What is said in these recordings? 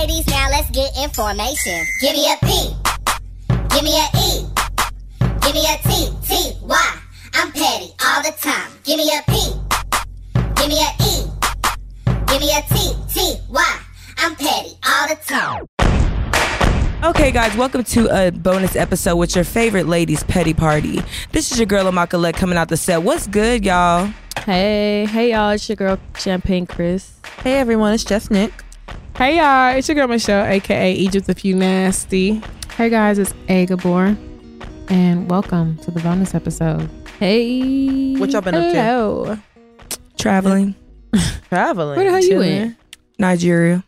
ladies, now let's get information. Give me a P, give me a E, give me a T, T, Y. I'm petty all the time. Give me a P, give me a E, give me a T, T, Y. I'm petty all the time. Okay, guys, welcome to a bonus episode with your favorite ladies' petty party. This is your girl, Amaka Lett, coming out the set. What's good, y'all? Hey, y'all. It's your girl, Champagne Chris. Hey, everyone. It's Jess Nick. Hey, y'all. It's your girl, Michelle, a.k.a. Egypt, if you nasty. Hey, guys. It's A. Gabor. And welcome to the bonus episode. Hey. What y'all been up to? Traveling. Traveling? Where the hell you in? Nigeria.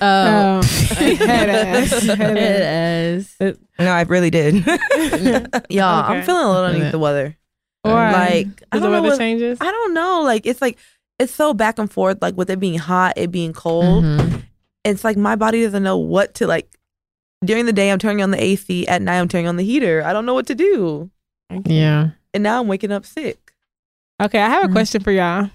Oh, head ass. No, I really did. Y'all, okay. I'm feeling a little underneath the weather. Or like, I don't know. Weather changes. I don't know. Like, it's so back and forth. Like, with it being hot, it being cold. Mm-hmm. It's like my body doesn't know what to like. During the day, I'm turning on the AC. At night, I'm turning on the heater. I don't know what to do. Yeah. And now I'm waking up sick. Okay, I have a question for y'all.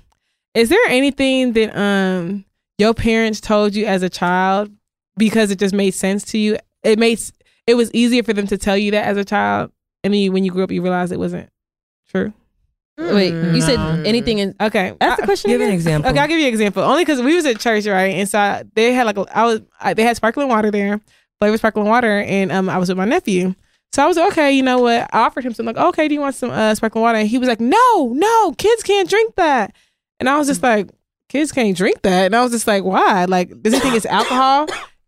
Is there anything that your parents told you as a child because it just made sense to you? It was easier for them to tell you that as a child. I mean, when you grew up, you realized it wasn't true. Wait, you said anything? Okay, that's the question. Give an example. Okay, I'll give you an example. Only because we was at church, right? And so they had sparkling water there, flavored sparkling water, and I was with my nephew. So I was like, okay, you know what? I offered him some, like, okay, do you want some sparkling water? And he was like, no, kids can't drink that. And I was just like, kids can't drink that. And I was just like, why? Like, does he think it's alcohol?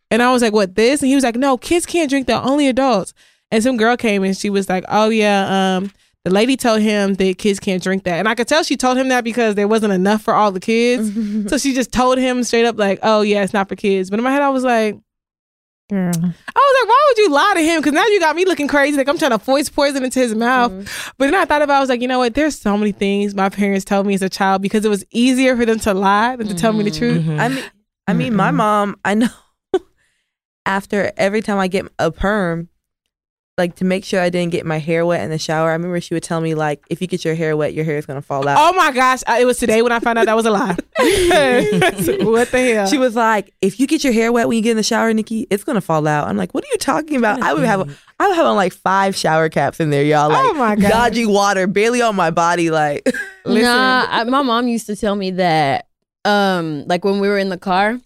And I was like, what, this? And he was like, no, kids can't drink that, only adults. And some girl came and she was like, oh yeah, the lady told him that kids can't drink that. And I could tell she told him that because there wasn't enough for all the kids. So she just told him straight up, like, oh yeah, it's not for kids. But in my head, I was like, girl. I was like, why would you lie to him? Because now you got me looking crazy, like I'm trying to force poison into his mouth. Mm-hmm. But then I thought about it, I was like, you know what? There's so many things my parents told me as a child because it was easier for them to lie than to tell me the truth. Mm-hmm. I mean, my mom, I know after every time I get a perm, like to make sure I didn't get my hair wet in the shower, I remember she would tell me, like, if you get your hair wet, your hair is going to fall out. Oh my gosh. It was today when I found out that was a lie. What the hell? She was like, if you get your hair wet when you get in the shower, Nikki, it's going to fall out. I'm like, what are you talking about? I would have on like 5 shower caps in there, y'all. Like, oh my God. Dodgy water, barely on my body. Like, listen. Nah, my mom used to tell me that, like when we were in the car,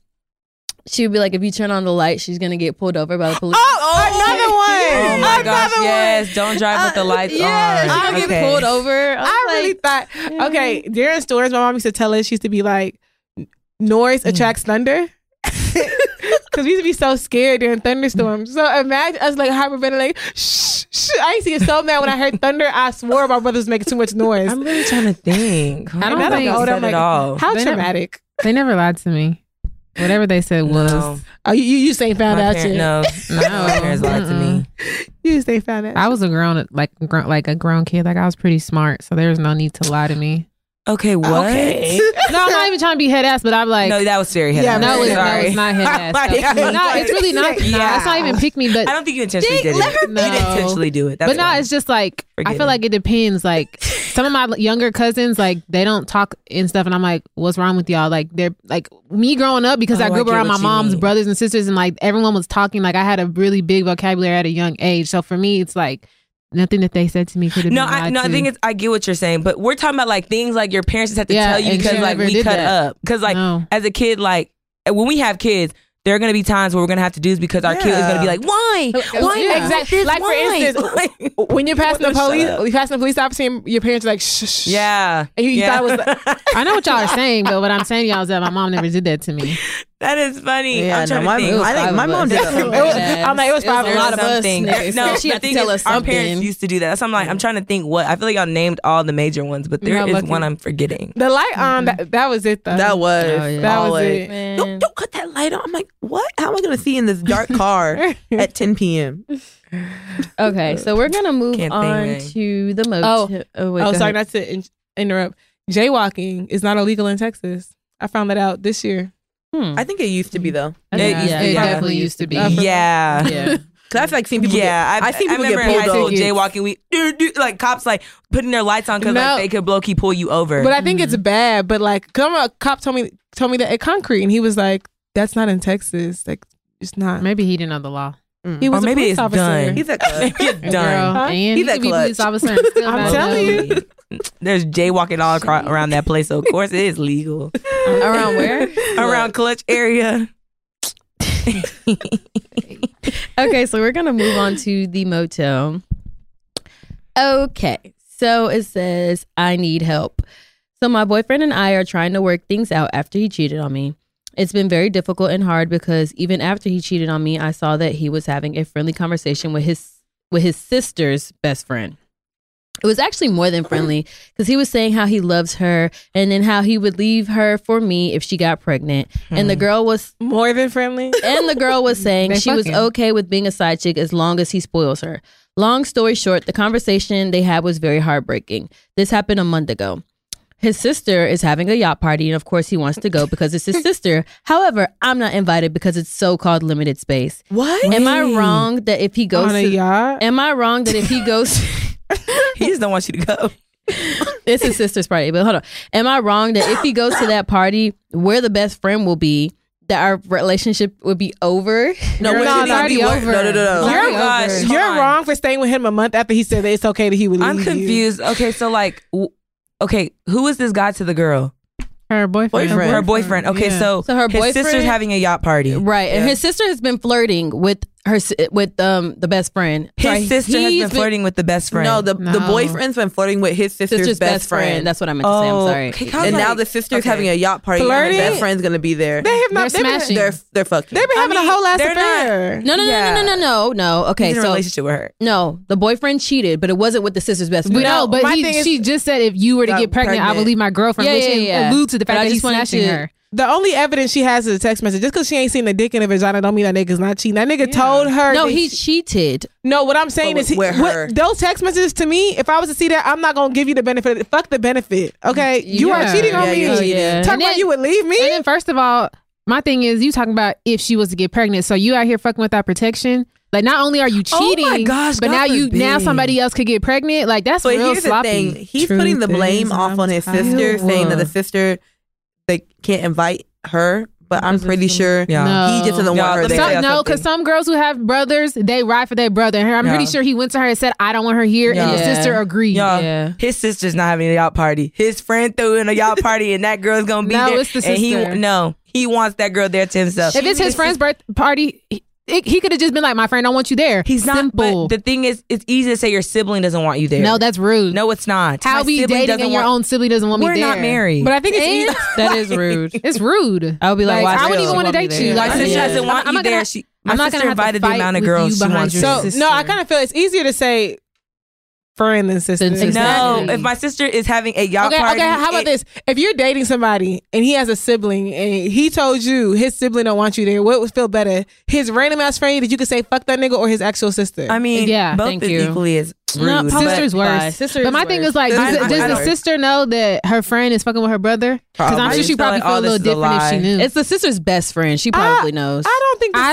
she would be like, if you turn on the light, she's going to get pulled over by the police. Oh, another one. Oh, my gosh, yes. Don't drive with the lights on. She's going to get pulled over. I really thought, during storms, my mom used to tell us, she used to be like, noise attracts thunder. Because we used to be so scared during thunderstorms. So imagine us like hyperventilating, shh. I used to get so mad when I heard thunder. I swore my brother was making too much noise. I'm really trying to think. I don't think at all. How traumatic. They never lied to me. Whatever they said was. No. Oh, you just ain't found out yet. No. My parents lied to me. You just ain't found out. I was a grown kid. Like, I was pretty smart, so there was no need to lie to me. Okay, what? Okay. No, I'm not even trying to be head ass, but I'm like, no, that was very head ass. No, it's not head ass. No, it's really not. Yeah. It's not even pick me. But I don't think you intentionally did it. No. You didn't intentionally do it. That's but it's just like, I feel like it depends. Like, some of my younger cousins, like, they don't talk and stuff, and I'm like, what's wrong with y'all? Like, they're like me growing up because I grew up around my mom's brothers and sisters, and like everyone was talking. Like, I had a really big vocabulary at a young age, so for me, it's like, nothing that they said to me could have been lied to. I think I get what you're saying, but we're talking about like things like your parents just have to tell you because like we cut up. Because like as a kid, like when we have kids, there are going to be times where we're going to have to do this because our kid is going to be like, why? Why? Exactly. Like for instance, when you're passing the police, officer, and your parents are like, shh. Yeah. And you thought it was like, I know what y'all are saying, but what I'm saying to y'all is that my mom never did that to me. That is funny. Yeah, I think my mom did something. I'm like, it was probably a lot of us. No, she had to tell us something. Our parents used to do that. So I'm like, I'm trying to think what. I feel like y'all named all the major ones, but there is one I'm forgetting. The light on, that was it though. That was. Oh, yeah. That was it. Don't cut that light on. I'm like, what? How am I going to see in this dark car at 10 p.m.? Okay, so we're going to move on to the most. Oh, sorry, not to interrupt. Jaywalking is not illegal in Texas. I found that out this year. I think it used to be though. It definitely used to be. Yeah. Cause I've like seen people. Yeah, I've seen people get pulled over jaywalking. We like cops like putting their lights on because like they could low-key pull you over. But I think it's bad. But like, cause a cop told me that at Concrete, and he was like, that's not in Texas. Like, it's not. Maybe he didn't know the law. Mm. He was a police officer. Done. He's a clutch. He's a police officer. I'm telling you. There's jaywalking all around that place, so of course it is legal. Around where? Around Clutch area. Okay, so we're going to move on to the motel. Okay, so it says, I need help. So my boyfriend and I are trying to work things out after he cheated on me. It's been very difficult and hard because even after he cheated on me, I saw that he was having a friendly conversation with his sister's best friend. It was actually more than friendly because he was saying how he loves her and then how he would leave her for me if she got pregnant. And the girl was more than friendly. And the girl was saying she was okay with being a side chick as long as he spoils her. Long story short, the conversation they had was very heartbreaking. This happened a month ago. His sister is having a yacht party, and of course he wants to go because it's his sister. However, I'm not invited because it's so-called limited space. What? Wait. Am I wrong that if he goes on a yacht? Am I wrong that if he goes? He just don't want you to go. It's his sister's party, but hold on. Am I wrong that if he goes to that party, where the best friend will be, that our relationship would be over? No, it's already over. No. You're, gosh, you're wrong for staying with him a month after he said that it's okay that he would leave. I'm confused. You. Okay, so like... Okay, who is this guy to the girl? Her boyfriend. Her boyfriend. Okay, yeah. so her boyfriend, his sister's having a yacht party. Right, yeah. And his sister has been flirting with her the best friend. His sister has been flirting with the best friend. No, the boyfriend's been flirting with his sister's best friend. That's what I meant to say. I'm sorry. Okay, and like, now the sister's having a yacht party. Flirting? And the best friend's gonna be there. They have not. They're fucking. They've been having a whole ass affair. No. Okay, he's in a relationship with her. No, the boyfriend cheated, but it wasn't with the sister's best friend. No, but she just said if you were to get pregnant, I would leave my girlfriend. Yeah. Allude to the fact that he's smashing her. The only evidence she has is a text message. Just because she ain't seen the dick in a vagina don't mean that nigga's not cheating. That nigga told her. No, he cheated. No, what I'm saying is those text messages to me, if I was to see that, I'm not going to give you the benefit. Fuck the benefit. Okay? You are cheating on me. Yeah. Talk about you would leave me. And then first of all, my thing is you talking about if she was to get pregnant. So you out here fucking without protection. Like not only are you cheating, oh my gosh, but now somebody else could get pregnant. Like that's real sloppy. Here's the thing. He's putting the blame off on his sister, saying that the sister... They can't invite her, but I'm pretty sure he just doesn't want her there. No, because some girls who have brothers, they ride for their brother. And I'm pretty sure he went to her and said, I don't want her here. And his sister agreed. His sister's not having a yacht party. His friend threw in a yacht party and that girl's going to be there. No, it's the sister. He wants that girl there to himself. If it's his friend's birth party... He could have just been like, my friend, I want you there. He's simple. But the thing is, it's easy to say your sibling doesn't want you there. No, that's rude. No, it's not. How be dating and your own sibling doesn't want me there? We're not married. But I think it's easy. That is rude. It's rude. I would be like, I wouldn't even want to date you. Like, my sister doesn't want you there. My sister invited the amount of girls she wants. No, I kind of feel it's easier to say friend than sister. No, if my sister is having a yacht party. Okay, how about this? If you're dating somebody and he has a sibling and he told you his sibling don't want you there, what would feel better? His random ass friend that you could say fuck that nigga, or his actual sister? I mean, both is equally as rude. No, sister's worse. But my thing is like, does the sister know that her friend is fucking with her brother? Because I'm sure she probably feel a little different if she knew. It's the sister's best friend. She probably knows. I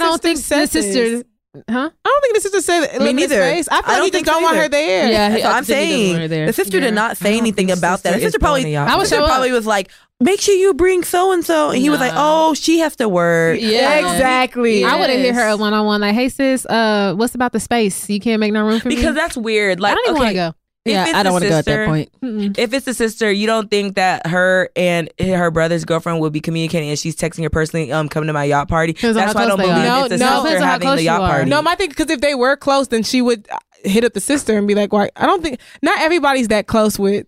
don't think the sister. Huh? I don't think the sister said me neither. Face. I feel like he just don't want her there. Yeah, so I'm saying the sister did not say anything about that. The sister probably was like, make sure you bring so and so, and he was like, oh, she has to work. Yeah, exactly. Yes. I would have hit her one on one like, hey sis, what's about the space? You can't make no room for me because that's weird. Like, I don't even want to go. Yeah, I don't want to go at that point. Mm-mm. If it's a sister, you don't think that her and her brother's girlfriend will be communicating and she's texting her personally, come to my yacht party. That's why I don't believe it's a sister having the yacht party. No, my thing, because if they were close, then she would hit up the sister and be like, why? I don't think, not everybody's that close with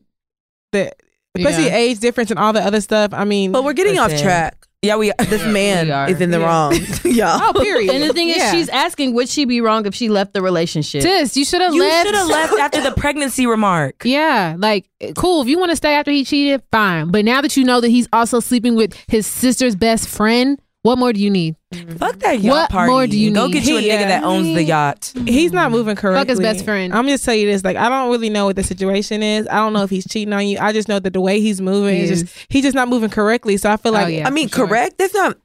the, especially age difference and all the other stuff. I mean. But we're getting off track. Yeah, this man is in the wrong. Yeah. Oh, period. And the thing is, she's asking, would she be wrong if she left the relationship? Sis, you should have left. You should have left after the pregnancy remark. Yeah, like, cool. If you want to stay after he cheated, fine. But now that you know that he's also sleeping with his sister's best friend, what more do you need? Fuck that yacht party. What more do you need? Go get you a nigga that owns the yacht. He's not moving correctly. Fuck his best friend. I'm just tell you this. Like, I don't really know what the situation is. I don't know if he's cheating on you. I just know that the way he's moving, he's just not moving correctly. So I feel like, I mean, correct? That's not...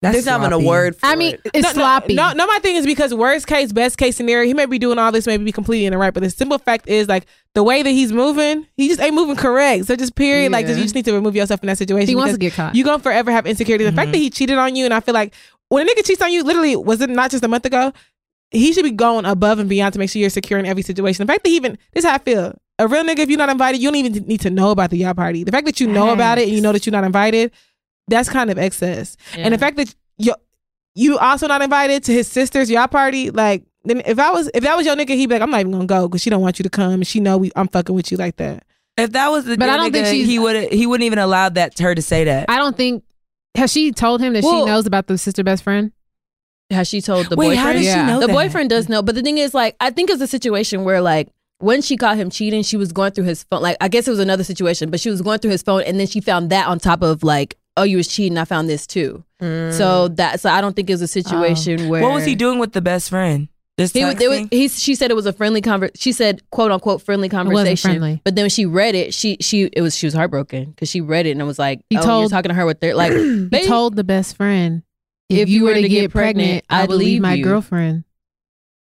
That's not even a word for it. I mean, it's sloppy. No, my thing is because worst case, best case scenario, he may be doing all this, maybe be completely in the right, but the simple fact is, like, the way that he's moving, he just ain't moving correct. So just period, yeah. You just need to remove yourself from that situation. He wants to get caught. You're going to forever have insecurity. The fact that he cheated on you, and I feel like when a nigga cheats on you, literally, was it not just a month ago? He should be going above and beyond to make sure you're secure in every situation. The fact that he even, this is how I feel. A real nigga, if you're not invited, you don't even need to know about the yacht party. The fact that you know about it and you know that you're not invited, that's kind of excess. Yeah. And the fact that you also not invited to his sister's yacht party, like, then if that was your nigga, he'd be like, I'm not even gonna go because she don't want you to come and she know I'm fucking with you like that. If that was the but I don't nigga, think she he wouldn't even allow her to say that. I don't think has she told him that she knows about the sister best friend? Has she told the boyfriend? How does she know the boyfriend does know, but the thing is, like, I think it's a situation where, like, when she caught him cheating, she was going through his phone. Like, I guess it was another situation, but she was going through his phone and then she found that on top of, like, oh, you was cheating, I found this too. So I don't think it was a situation where... What was he doing with the best friend? This she said it was a friendly conversation. She said, quote unquote, friendly conversation. It wasn't friendly. But then when she read it, she was heartbroken because she read it and it was like, you're talking to her with their... Like, he told the best friend, if you were to get pregnant, I would leave my girlfriend.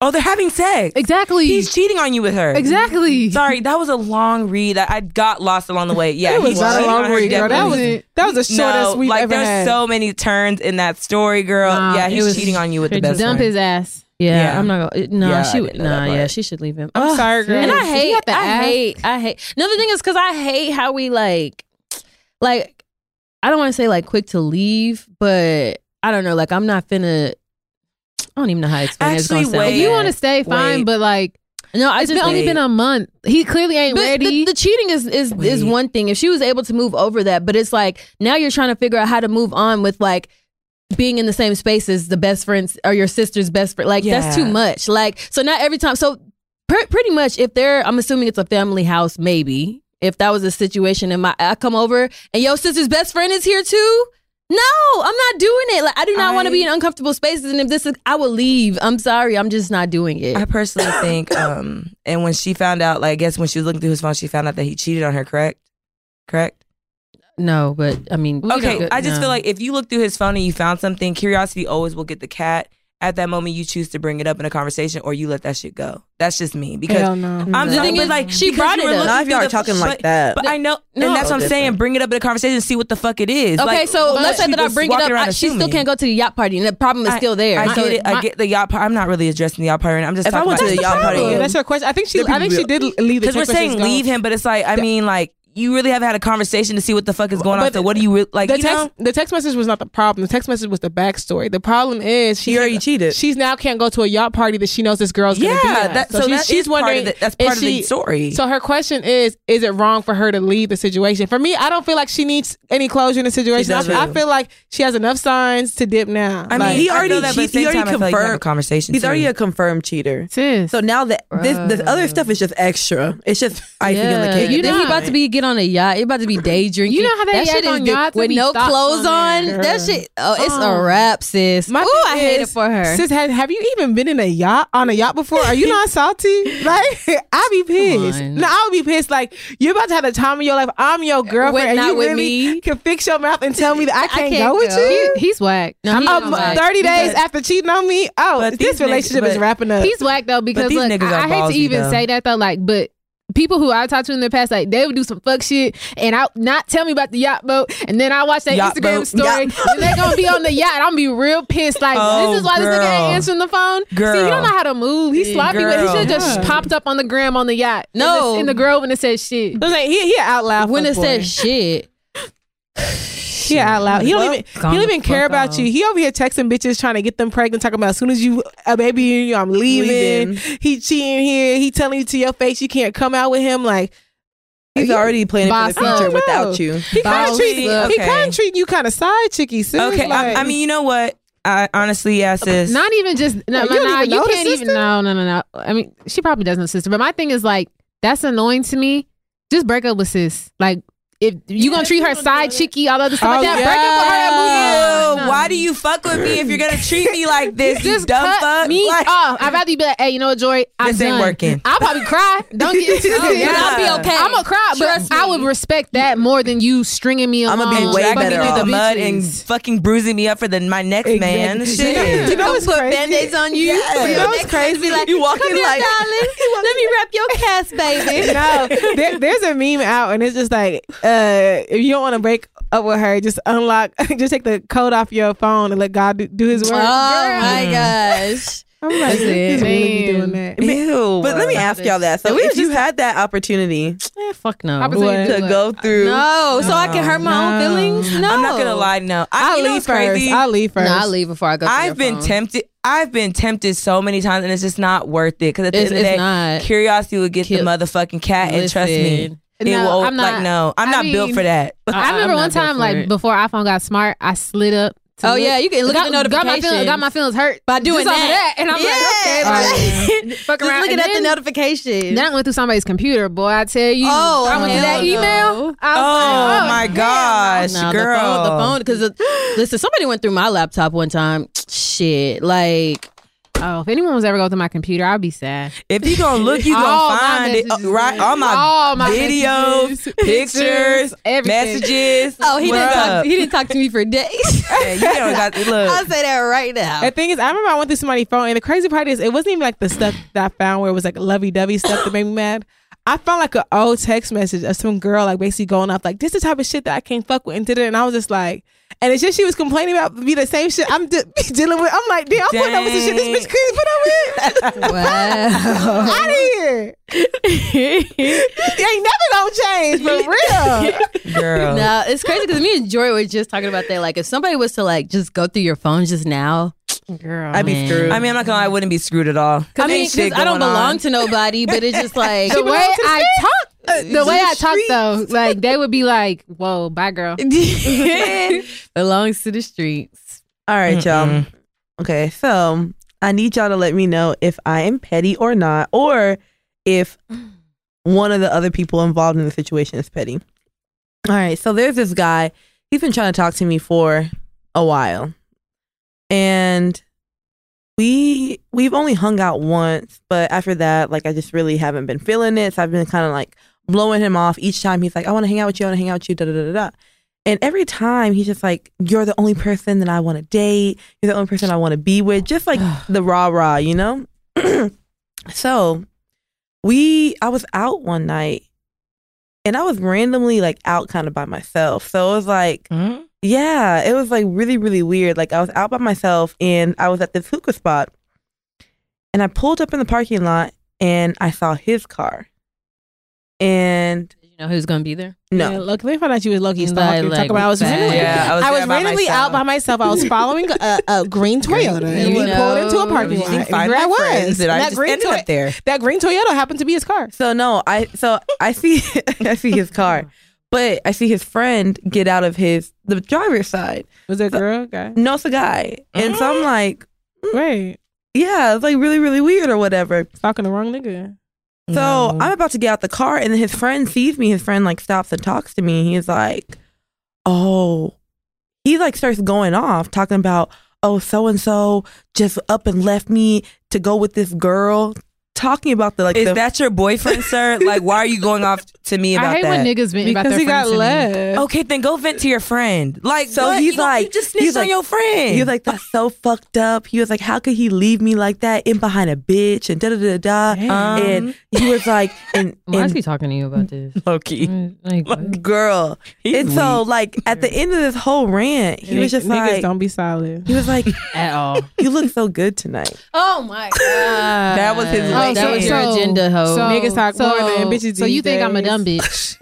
Oh, they're having sex. Exactly. He's cheating on you with her. Exactly. Sorry, that was a long read. I got lost along the way. Yeah, it was not a long read, girl. That was the shortest we've ever had. Like, there's so many turns in that story, girl. Yeah, he's cheating on you with the best friend. Dump his ass. Yeah, I'm not gonna. She should leave him. I'm sorry, girl. And I hate. Another thing is because I hate how we like. I don't want to say like quick to leave, but I don't know. Like, I'm not finna. I don't even know how to explain it. If you want to stay, fine, but like, no, it's only been a month. He clearly ain't ready. The cheating is one thing. If she was able to move over that, but it's like now you're trying to figure out how to move on with like being in the same space as the best friends or your sister's best friend. Like, that's too much. Like, so not every time. So pretty much, if they're, I'm assuming it's a family house, maybe if that was a situation, and I come over and your sister's best friend is here too. No, I'm not doing it. Like, I do not want to be in uncomfortable spaces. And if this is, I will leave. I'm sorry. I'm just not doing it. I personally think, and when she found out, like, I guess when she was looking through his phone, she found out that he cheated on her, correct? Correct? No, but I mean. Okay, I just feel like if you look through his phone and you found something, curiosity always will get the cat. At that moment, you choose to bring it up in a conversation, or you let that shit go. That's just me because the thing is, like, she brought it up. A lot of y'all are talking like that, but I know, and that's what I'm saying. Bring it up in a conversation and see what the fuck it is. Okay, like, so let's say that I bring it up. She still can't go to the yacht party, and the problem is still there. I get the yacht party. I'm not really addressing the yacht party. I'm just if talking I went about to the yacht party. Yeah, that's her question. I think she did leave because we're saying leave him, but it's like I mean, like. You really haven't had a conversation to see what the fuck is going on. So what do you like? The text message was not the problem. The text message was the backstory. The problem is she already cheated. She's now can't go to a yacht party that she knows this girl's going to be at. She's wondering. That's part of the story. So her question is it wrong for her to leave the situation? For me, I don't feel like she needs any closure in the situation. I feel like she has enough signs to dip now. I mean, like, he already confirmed. He's already a confirmed cheater. So now that this other stuff is just extra. It's just icing on the cake. You know, he's about to get on a yacht. You're about to be day drinking. You know how that shit is yachts with no clothes on. That shit. Oh, it's a wrap, sis. I hate it for her. Sis, have you even been in a yacht before? Are you not salty? Like, I'll be pissed. No, I'll be pissed. Like, you're about to have the time of your life. I'm your girlfriend, and you with really me. Can fix your mouth and tell me that I can't go with you. He's whack. No, I'm 30 days after cheating on me. Oh, this relationship is wrapping up. He's whack though because look, I hate to even say that though. Like, but. People who I talked to in the past, like, they would do some fuck shit and I not tell me about the yacht boat, and then I watch that yacht Instagram story and they're gonna be on the yacht. I'm gonna be real pissed. Like, this is why this nigga ain't answering the phone. Girl. See, he don't know how to move. He's sloppy, but he should have just popped up on the gram on the yacht. No, in the Grove when it said shit. Like, he out loud when it said shit. He out loud. He don't even care about you. He over here texting bitches trying to get them pregnant, talking about as soon as you a baby, you know, I'm leaving. He cheating here. He telling you to your face you can't come out with him. Like, he's already planning for the future without you. He kind of treating you kind of side chicky. Sis. Okay, like, I mean, you know what? I honestly, yeah, sis. Not even just you can't even. No. I mean, she probably doesn't know sister, but my thing is like that's annoying to me. Just break up with sis, like. If you gonna treat her side cheeky, all other stuff like that, break up with her. Move on. Why why do you fuck with me if you're gonna treat me like this? Just you dumb cut fuck me like, off. I'd rather you be like, hey, you know what, Joy? I'm this done. Ain't working. I'll probably cry. Don't get I'll be okay. I'm gonna cry, but I would respect that more than you stringing me along. I'm gonna be way better off. The mud and fucking bruising me up for the my next exactly. man. Shit, yeah. You know what's put band-aids on you. Yeah. You know what's crazy? Be like, you walking come here, like, darling. Let me wrap your cast, baby. No, there's a meme out, and it's just like, if you don't want to break up with her, just unlock, just take the code off your phone and let God do His work. Oh my gosh. I'm like, he's really doing that. Ew. But let me ask y'all that. So if you had that opportunity, fuck no, to go through, no, so I can hurt my own feelings. No, I'm not gonna lie. No, I'll leave first. No, I'll leave before I go. I've been tempted. I've been tempted so many times, and it's just not worth it. Because at the end of the day, curiosity will get the motherfucking cat, and trust me. No, I'm not, like, no, I'm not built for that. I remember one time, like, before iPhone got smart, I slid up. Oh, yeah, you can look at the notifications. Got my feelings hurt by doing that. And I'm like, okay. Right. Fuck around. Just looking at the notification. Then I went through somebody's computer, boy, I tell you. Oh, I went to that email. Oh, my gosh, girl. The phone, because, listen, somebody went through my laptop one time. Shit, like... Oh, if anyone was ever going through my computer, I'd be sad. If you gonna look, you gonna find it. Right, all my videos, messages, pictures, everything. Messages. Oh, he didn't talk to me for days. Yeah, you don't got to look. I'll say that right now. The thing is, I remember I went through somebody's phone, and the crazy part is, it wasn't even like the stuff that I found where it was like lovey-dovey stuff that made me mad. I found like an old text message of some girl like basically going off like, this is the type of shit that I can't fuck with, and did it, and I was just like, and it's just she was complaining about me the same shit I'm dealing with. I'm like, damn, I'm putting up with the shit this bitch couldn't put up with. Wow. Out of here. Ain't nothing gonna change for real. Girl. No, it's crazy because me and Joy were just talking about that. Like, if somebody was to like just go through your phone just now, girl, I'd be screwed. I mean, I'm not gonna lie, I wouldn't be screwed at all. I mean, because I don't belong to nobody, but it's just like the way I talk. The way I talk though, like they would be like, "Whoa, bye, girl." Belongs to the streets. All right, y'all. Okay, so I need y'all to let me know if I am petty or not, or if one of the other people involved in the situation is petty. All right, so there's this guy. He's been trying to talk to me for a while. And we've only hung out once, but after that, like, I just really haven't been feeling it. So I've been kind of like blowing him off each time. He's like, I want to hang out with you. I want to hang out with you. Da da da da. And every time he's just like, you're the only person that I want to date. You're the only person I want to be with. Just like the rah-rah, you know? So I was out one night and I was randomly like out kind of by myself. So it was like, yeah, it was like really, really weird. Like, I was out by myself and I was at this hookah spot and I pulled up in the parking lot and I saw his car. And did you know who's going to be there? No. Yeah, look, they found out you was lucky. I was randomly out by myself. I was following a green Toyota and we pulled into a parking lot. That green Toyota happened to be his car. So no, I see his car. But I see his friend get out of the driver's side. Was it a girl? Guy? No, it's a guy. And so I'm like, wait. Yeah, it's like really, really weird or whatever. Talking the wrong nigga. So I'm about to get out the car and then his friend sees me. His friend like stops and talks to me. He's like, oh. He like starts going off talking about, oh, so-and-so just up and left me to go with this girl. Talking about the like, is that your boyfriend, sir? Like, why are you going off to me about that? I hate when niggas vent about their friends. Because he got left. Okay, then go vent to your friend. Like, so what? He's you like, you just snitched on your friend. He was like, that's so fucked up. He was like, how could he leave me like that in behind a bitch and da da da da. And he was like, why is he talking to you about this? Low-key, like, girl. And so, like, at the end of this whole rant, he was just like, niggas don't be silent. He was like, at all. You look so good tonight. Oh my god, that was his. That was your agenda, hoe. So, niggas talk more than bitches. So you think I'm a dumb bitch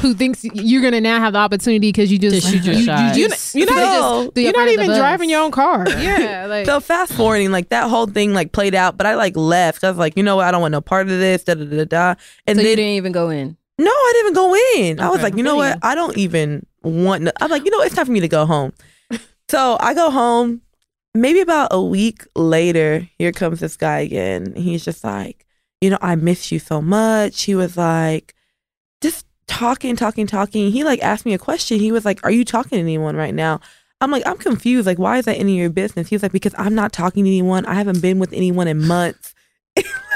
who thinks you're gonna now have the opportunity because you just shoot your shot. You're not even driving your own car. Yeah. Like, so fast forwarding, like that whole thing like played out, but I like left. I was like, you know what? I don't want no part of this. Da da da da. And so you didn't even go in. No, I didn't go in. Okay. I was like, you know what? I don't even want. I'm like, you know, it's time for me to go home. So I go home. Maybe about a week later, here comes this guy again. He's just like, you know, I miss you so much. He was like, just talking. He like asked me a question. He was like, are you talking to anyone right now? I'm like, I'm confused. Like, why is that any of your business? He was like, because I'm not talking to anyone. I haven't been with anyone in months.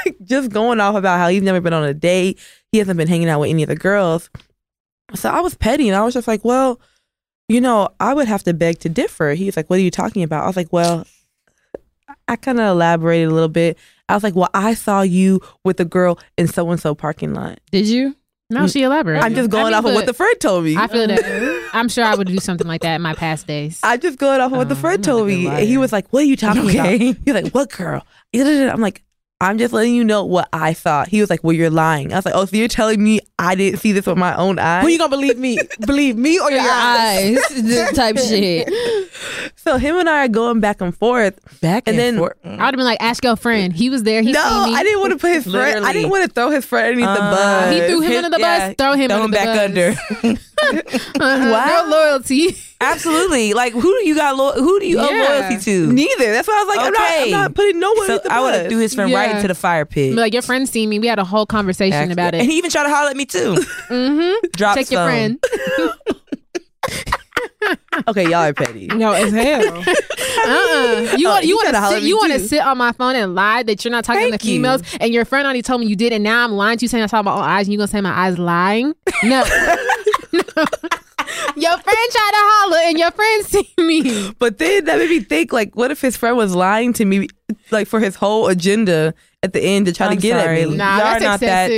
Like, just going off about how he's never been on a date. He hasn't been hanging out with any of the girls. So I was petty and I was just like, well, you know, I would have to beg to differ. He's like, what are you talking about? I was like, well, I kind of elaborated a little bit. I was like, well, I saw you with a girl in so-and-so parking lot. Did you? No, she elaborated. I'm just going off of what the friend told me. I feel that. I'm sure I would do something like that in my past days. I'm just going off of what the friend told me. And he was like, what are you talking about? He's like, what girl? I'm like, I'm just letting you know what I thought. He was like, well, you're lying. I was like, oh, so you're telling me I didn't see this with my own eyes? Who you gonna believe me? Believe me or your eyes? This type shit. So him and I are going back and forth. Back and forth. I would have been like, ask your friend. He was there. He seen me. I didn't want to put his friend. I didn't want to throw his friend underneath the bus. He threw him under the bus. Throw him back under. Wow. No loyalty. Absolutely. Like, who do you owe loyalty to? Neither. That's why I was like, okay. I'm not putting no one at the bus. I would have threw his friend right into the fire pit. Like, your friend seen me. We had a whole conversation about it. And he even tried to holler at me too. Mm-hmm. Drop check your friend. Okay, y'all are petty. No, it's hell. You want to sit on my phone and lie that you're not talking to females, and your friend already told me you did, and now I'm lying to you saying I saw my own eyes, and you gonna say my eyes lying? No. No. Your friend tried to holler and your friend see me. But then that made me think, like, what if his friend was lying to me, like, for his whole agenda at the end to try to get at me? Nah, y'all are not that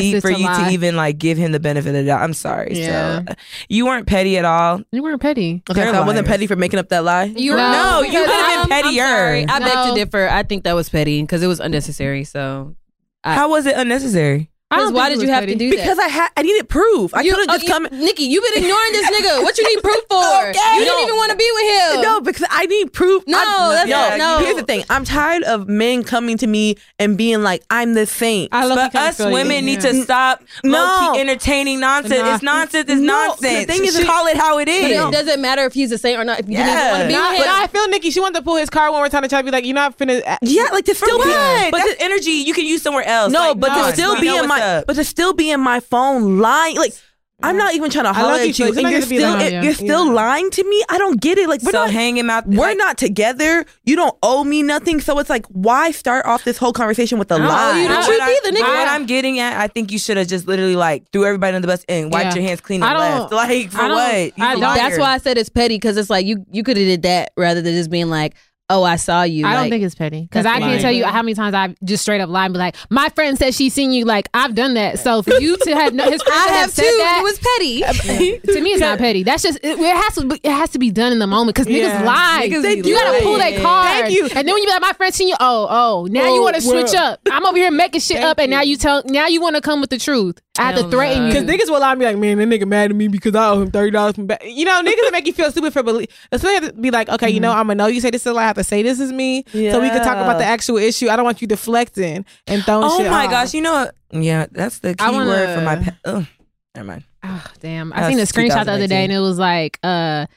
deep for you to even, like, give him the benefit of the doubt. I'm sorry. Yeah. So you weren't petty at all. You weren't petty. Okay, so I wasn't petty for making up that lie? You could have been pettier. I beg to differ. I think that was petty because it was unnecessary. So how was it unnecessary? Why did you have to do that? Because I needed proof. I could have just come. Nikki, you've been ignoring this nigga. What you need proof for? Okay. You didn't even want to be with him. No, because I need proof. No, that's not. Here's the thing. I'm tired of men coming to me and being like, I'm the saint. But us women need to stop low-key entertaining nonsense. It's nonsense. The thing is, call it how it is. But it doesn't matter if he's a saint or not. If you didn't want to be with him. But I feel Nikki, she wanted to pull his car one more time to try to be like, you're not finna. Yeah, like to still be. But the energy you can use somewhere else. No, but to still be in my. But to still be in my phone lying, like, I'm not even trying to holler at you, and you're still lying to me. I don't get it. Like, we're not together. You don't owe me nothing. So it's like, why start off this whole conversation with a lie? You don't either, nigga. What I'm getting at, I think you should have just literally, like, threw everybody in the bus and wiped your hands clean and left. Like, for what? That's why I said it's petty, because it's like you could have did that rather than just being like, oh, I saw you. I don't think it's petty. Because I can't tell you how many times I've just straight up lied and be like, my friend said she seen you. Like, I've done that. So for you to have, his friend to have said that. It was petty. Yeah. To me, it's not petty. That's just, it has to be done in the moment. Because niggas lie. You got to pull that card. Thank you. And then when you be like, my friend seen you. Oh. Now you want to switch up. I'm over here making shit up. And now you want to come with the truth. I have to threaten you. Because niggas will lie and be like, man, that nigga mad at me because I owe him $30 from back. You know, niggas will make you feel stupid for believing. So they have to be like, okay, you know, I'm going to know you say this is a lie. I have to say this is me. Yeah. So we could talk about the actual issue. I don't want you deflecting and throwing shit off. Oh my gosh, you know what? Yeah, that's the key word for my... never mind. Oh, damn. I seen a screenshot the other day and it was like... damn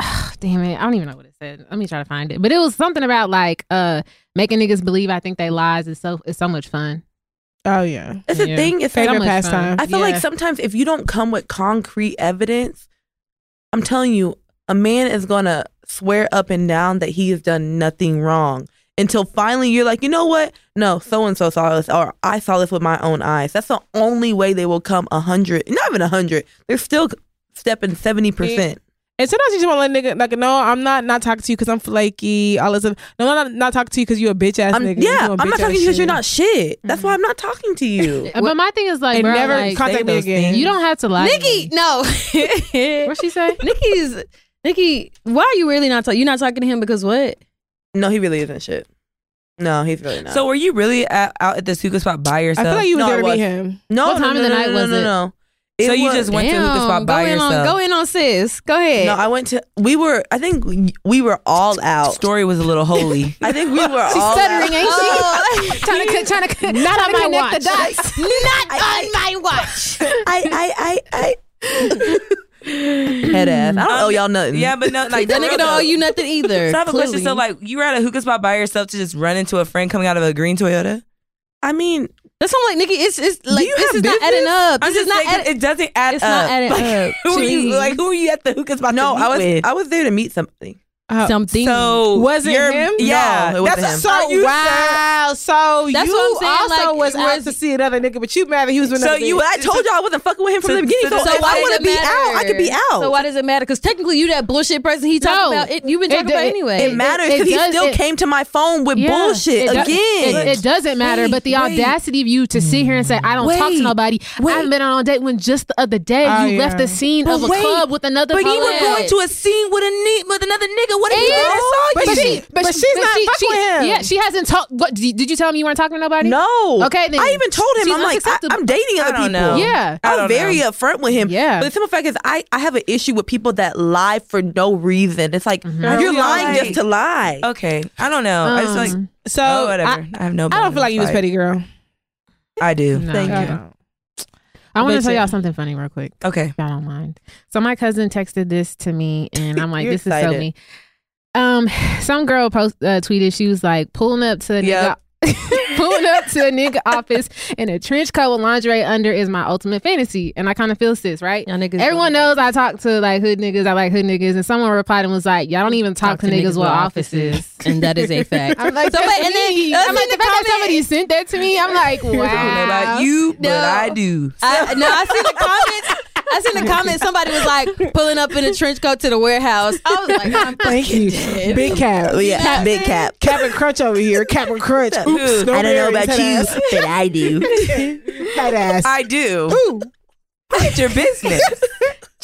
it. I don't even know what it said. Let me try to find it. But it was something about like making niggas believe I think they lies is so much fun. Oh yeah, that's the thing. It's favorite pastime. I feel like sometimes if you don't come with concrete evidence, I'm telling you, a man is gonna swear up and down that he has done nothing wrong until finally you're like, you know what? No, so and so saw this, or I saw this with my own eyes. That's the only way they will come 100. Not even 100. They're still stepping 70%. And sometimes you just want to let nigga like, no, I'm not talking to you because I'm flaky. All this stuff. No, I'm not talking to you because you a bitch ass nigga. Yeah, I'm not talking to you because you're not shit. That's why I'm not talking to you. But my thing is like, bro, never contact me again. Things. You don't have to lie. Nikki, no. What she say? Nikki. Why are you really not talking? You're not talking to him because what? No, he really isn't shit. No, he's really not. So were you really out at this hookah spot by yourself? I feel like you would never meet him. No, what time of the night was it? No. So you just went to hookah spot by yourself. Go in on sis. Go ahead. No, I went to. I think we were all out. Story was a little holy. I think we were all. She's stuttering, ain't she? Oh. trying to not on my watch. Not on my watch. Head ass. I don't owe y'all nothing. Yeah, but no, like that nigga don't owe you nothing either. So I have a question. So like, you were at a hookah spot by yourself to just run into a friend coming out of a green Toyota. I mean. That's what I'm like, Nikki, it's like, this is not adding up. This is not adding. It doesn't add up. It's not adding up. Who are you at the hookah spot? No, I was there to meet somebody. Something. So was it him? Yeah, no, it wasn't him. So you wow. So that's you also was out to see another nigga, but you mad that he was with another nigga. So you, I told y'all I wasn't fucking with him from the beginning. So if I want to be out, I could be out. So why does it matter? Because technically you that bullshit person he talked about. It, you've been talking about anyway. It matters because he still came to my phone with bullshit again. It doesn't matter, but the audacity of you to sit here and say I don't talk to nobody. I've been on a date when just the other day you left the scene of a club with another. But you were going to a scene with another nigga. What if you saw you? But she's not fucking with him. Yeah, she hasn't talked. Did you tell him you weren't talking to nobody? No. Okay, then I even told him, I'm like, I'm dating other people. Know. Yeah. I'm very upfront with him. Yeah. But the simple fact is, I have an issue with people that lie for no reason. It's like, you're lying just to lie. Okay. I don't know. I just like, so whatever. I have no. I don't feel like you was petty, girl. I do. No, thank you. I want to tell y'all something funny real quick. Okay. If y'all don't mind. So my cousin texted this to me and I'm like, this is so me. Some girl tweeted, she was like, pulling up to a nigga pulling up to a nigga office in a trench coat with lingerie under is my ultimate fantasy. And I kind of feel sis, right? Everyone knows I talk to like hood niggas, I like hood niggas, and someone replied and was like, y'all don't even talk to niggas with offices. And that is a fact. I'm like, so wait, and then I'm like, the fact that somebody sent that to me, I'm like, wow. I don't know about you, but I do. I see the comments. I seen the comments. Somebody was like pulling up in a trench coat to the warehouse. I was like, I'm thank you, dead. Big cap, cap, big cap, Captain Crunch over here, Captain Crunch. Oops, no I don't know about you, but I do. That ass, I do. Ooh, it's your business.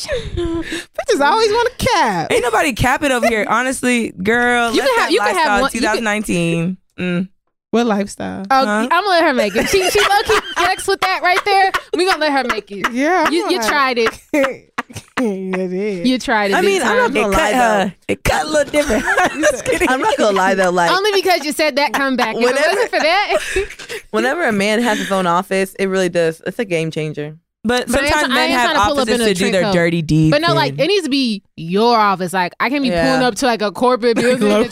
Bitches always want to cap. Ain't nobody capping over here, honestly, girl. You can have, you can have 2019. What lifestyle? Oh, I'm gonna let her make it. She low key flex with that right there. We gonna let her make it. Yeah, you tried it. You tried it. I mean, I'm not gonna lie though. It cut a little different. I'm not gonna lie though. Like only because you said that comeback. Whenever, if it wasn't for that. Whenever a man has his own office, it really does. It's a game changer. But sometimes men have offices to do their dirty deeds. But no, like, it needs to be your office. Like, I can't be pulling up to, like, a corporate building. I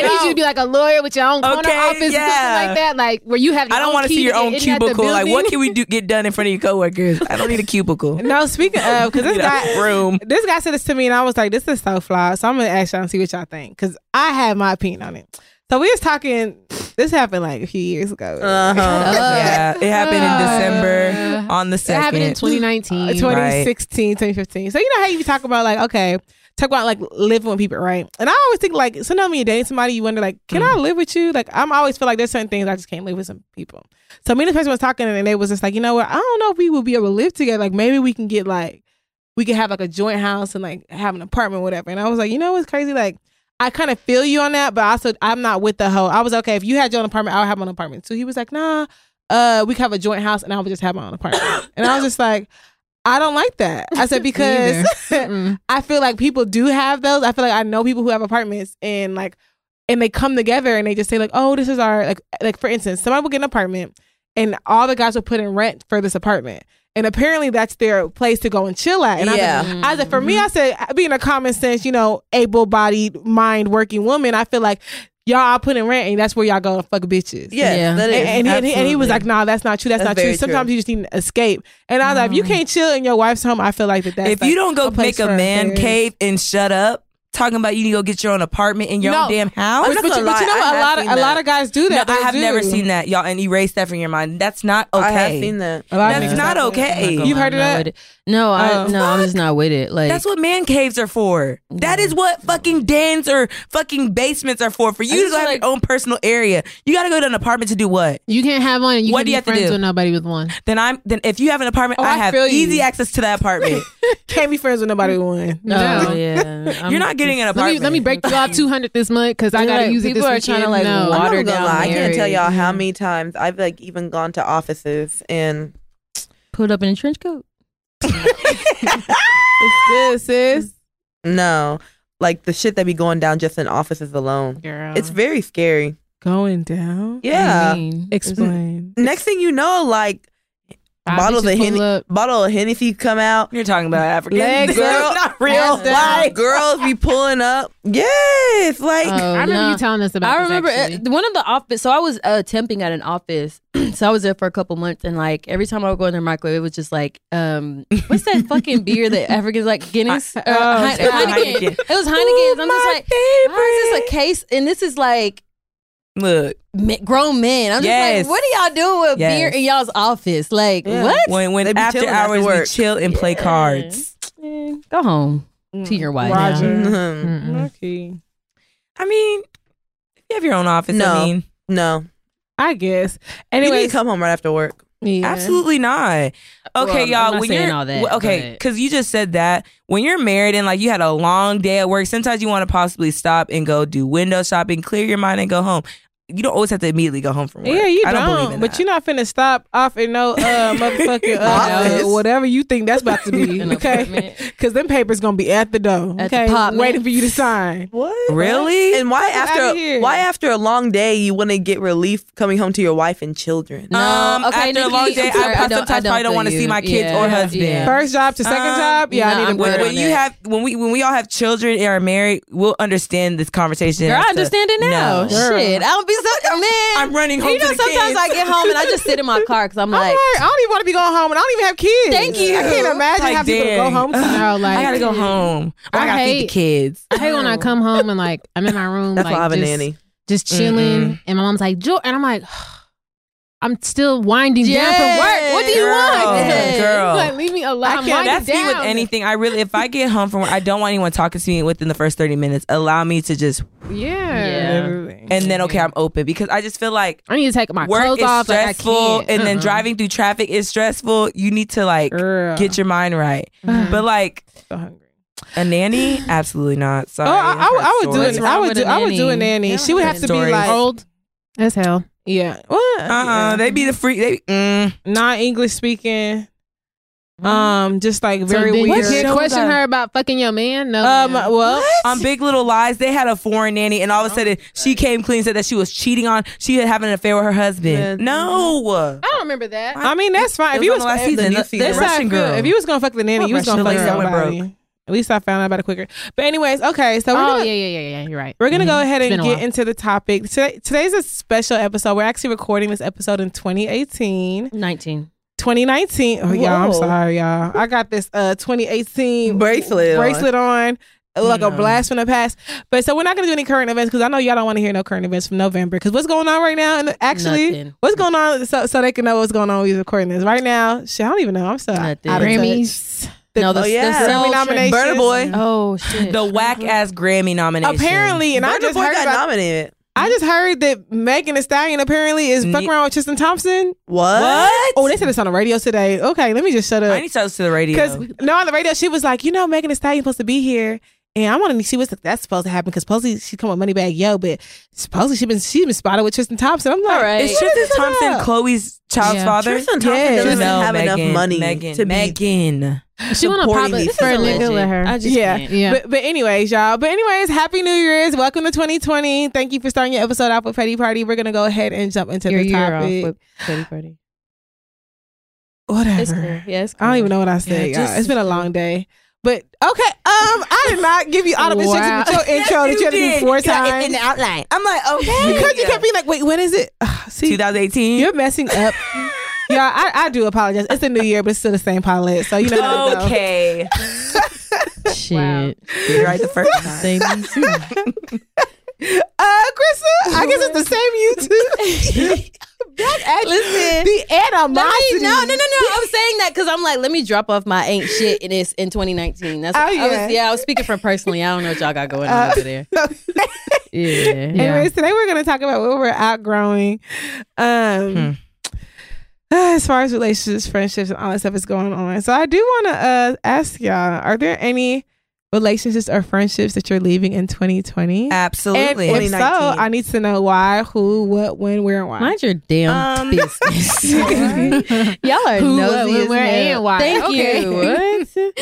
need you to be, like, a lawyer with your own corner office or something like that. Like, where you have your own I don't want to see your own cubicle. Like, what can we get done in front of your coworkers? I don't need a cubicle. No, speaking of, because this guy said this to me, and I was like, this is so fly. So I'm going to ask y'all and see what y'all think. Because I have my opinion on it. So we was talking, this happened like a few years ago. Yeah, it happened in December on the 2nd. It happened in 2019. 2016, 2015. So you know how you talk about like, okay, talk about like living with people, right? And I always think like, sometimes when you're dating somebody, you wonder like, can I live with you? Like I'm always feel like there's certain things I just can't live with some people. So me and this person was talking and they was just like, you know what? I don't know if we would be able to live together. Like maybe we can get like, we could have like a joint house and like have an apartment or whatever. And I was like, you know what's crazy? Like, I kind of feel you on that, but also I'm not with the hoe. I was okay. If you had your own apartment, I would have my own apartment. So he was like, nah, we could have a joint house and I would just have my own apartment. And I was just like, I don't like that. I said, because I feel like people do have those. I feel like I know people who have apartments and like, and they come together and they just say like, oh, this is our, like for instance, somebody will get an apartment and all the guys will put in rent for this apartment. And apparently that's their place to go and chill at. And I said, for me, I said, being a common sense, you know, able-bodied, mind-working woman, I feel like y'all put in rent and that's where y'all go to fuck bitches. That is, and he was like, nah, that's not true. That's not true. Sometimes you just need to escape. And I was like, if you can't chill in your wife's home, I feel like that's if you don't go make a man cave and shut up, talking about you need to go get your own apartment in your own damn house. But you know what? A lot of guys do that. No, I have never seen that, y'all, and erase that from your mind. That's not okay. I have seen that. That's not okay. You've heard of that? No, I'm just not with it. Like that's what man caves are for. That is what fucking dens or fucking basements are for. For you to go have your own personal area. You got to go to an apartment to do what? You can't have one. You can't be friends with nobody with one. Then if you have an apartment, I have easy access to that apartment. Can't be friends with nobody with one. No, yeah, you're not getting an apartment. Let me break you off $200 this month because I gotta use it. People are trying to like water down. I can't tell y'all how many times I've like even gone to offices and put up in a trench coat. It's good, sis. No, like the shit that be going down just in offices alone. Girl, it's very scary. Going down. Yeah. I mean, explain. Next thing you know, like. Bottle of Hennessy come out. You're talking about African girls, not real. Like girls be pulling up. Yes, like I remember you telling us about. I remember one of the office. So I was temping at an office. So I was there for a couple months, and like every time I would go in their microwave, it was just like, what's that fucking beer that Africans like Guinness? Heineken. It was Heineken. And I'm just like, why is this a case? And this is like. Look, grown men. I'm just like, what do y'all do with beer in y'all's office? Like, what? When after hours we chill and play cards. Yeah. Go home to your wife. Roger. Okay. I mean, you have your own office. No, no. I guess. Anyway, you need to come home right after work. Yeah. Absolutely not. Okay, well, y'all. When you're all that, okay, because you just said that when you're married and like you had a long day at work, sometimes you want to possibly stop and go do window shopping, clear your mind, and go home. You don't always have to immediately go home from work. Yeah, you don't believe in that. But you're not finna stop off in no motherfucking whatever you think that's about to be. Okay, because them papers gonna be at the door. Okay, waiting for you to sign. What? Really? And why after a long day you want to get relief coming home to your wife and children? No, okay, after a long day, I sometimes don't want to see my kids or husband. Yeah. First job to second job. Yeah, I need to work. When we all have children and are married, we'll understand this conversation. Girl, I understand it now. Shit, I don't be. I'm running home. You know, sometimes I get home and I just sit in my car because I'm like, I don't even want to be going home and I don't even have kids. Thank you. I can't imagine having people to go home tomorrow. Like, I gotta go home. I gotta feed the kids. I hate when I come home and like I'm in my room. That's why I have a nanny. Just chilling, and my mom's like, "Joy," and I'm like, "I'm still winding down from work. What do you want, girl? Like, leave me alone. That's me with anything. I really, if I get home from work, I don't want anyone talking to me within the first 30 minutes. Allow me to just and then I'm open because I just feel like I need to take my clothes off. Work is stressful, and then driving through traffic is stressful. You need to like get your mind right. But like, so hungry. A nanny? Absolutely not. Sorry. I would do a nanny. Yeah, she would have to be like old as hell. Yeah. What? They be the freak. They not English speaking. Just like very weird. You can't question her about fucking your man. No. Well, on Big Little Lies, they had a foreign nanny, and all of a sudden she came clean, said that she was cheating on. She had having an affair with her husband. No, I don't remember that. I mean, that's fine. If you was on the last season, the Russian girl. If you was gonna fuck the nanny, you was gonna fuck somebody. At least I found out about it quicker. But anyways, okay. So yeah. You're right. We're gonna go ahead and get into the topic. Today's a special episode. We're actually recording this episode in 2019. Oh, y'all, I'm sorry, y'all. I got this 2018 bracelet on. Like a blast from the past. But so we're not going to do any current events because I know y'all don't want to hear no current events from November because what's going on right now? And actually, what's going on so they can know what's going on with recording this. Right now, shit, I don't even know. I'm so out of Grammys. The Grammy nominations. Burna Boy. Oh, shit. The whack-ass Grammy nomination. Apparently, and Burna Boy got nominated. I just heard that Megan Thee Stallion apparently is fucking around with Tristan Thompson. What? Oh, they said it's on the radio today. Okay, let me just shut up. I need to listen to the radio. On the radio, she was like, you know, Megan Thee Stallion's supposed to be here. And I want to see that's supposed to happen because supposedly she come with Moneybag Yo, but supposedly she's been spotted with Tristan Thompson. I'm like, is Tristan Thompson Chloe's child's father? Tristan Thompson doesn't have enough money to Megan. She want to pop it for a nigga with her. I just can't. Yeah. But anyways, y'all. But anyways, Happy New Year's. Welcome to 2020. Thank you for starting your episode off with Petty Party. We're gonna go ahead and jump into the topic. Year off with Petty Party. Whatever. It's cool. Yeah, it's cool. I don't even know what I said, y'all. It's been a long day. But okay, I did not give you audible instructions with your intro that you had to do 4 times in the outline. I'm like, okay, because you kept being like, wait, when is it? 2018. You're messing up. Y'all, I do apologize. It's a new year, but it's still the same pilot, so you know. Okay. Shit, wow. You're right the first time. Same YouTube. Krista, I guess it's the same YouTube. Listen, the animosity. No. I was saying that because I'm like, let me drop off my ain't shit and it's in 2019. That's what I was speaking from personally. I don't know what y'all got going on over there. Anyways, today we're going to talk about what we're outgrowing. As far as relationships, friendships, and all that stuff is going on. So I do want to ask y'all, are there any relationships or friendships that you're leaving in 2020? Absolutely. And if so, I need to know why, who, what, when, where, and why. Mind your damn business. Y'all are who, nosy what, when, where, and why. Thank you.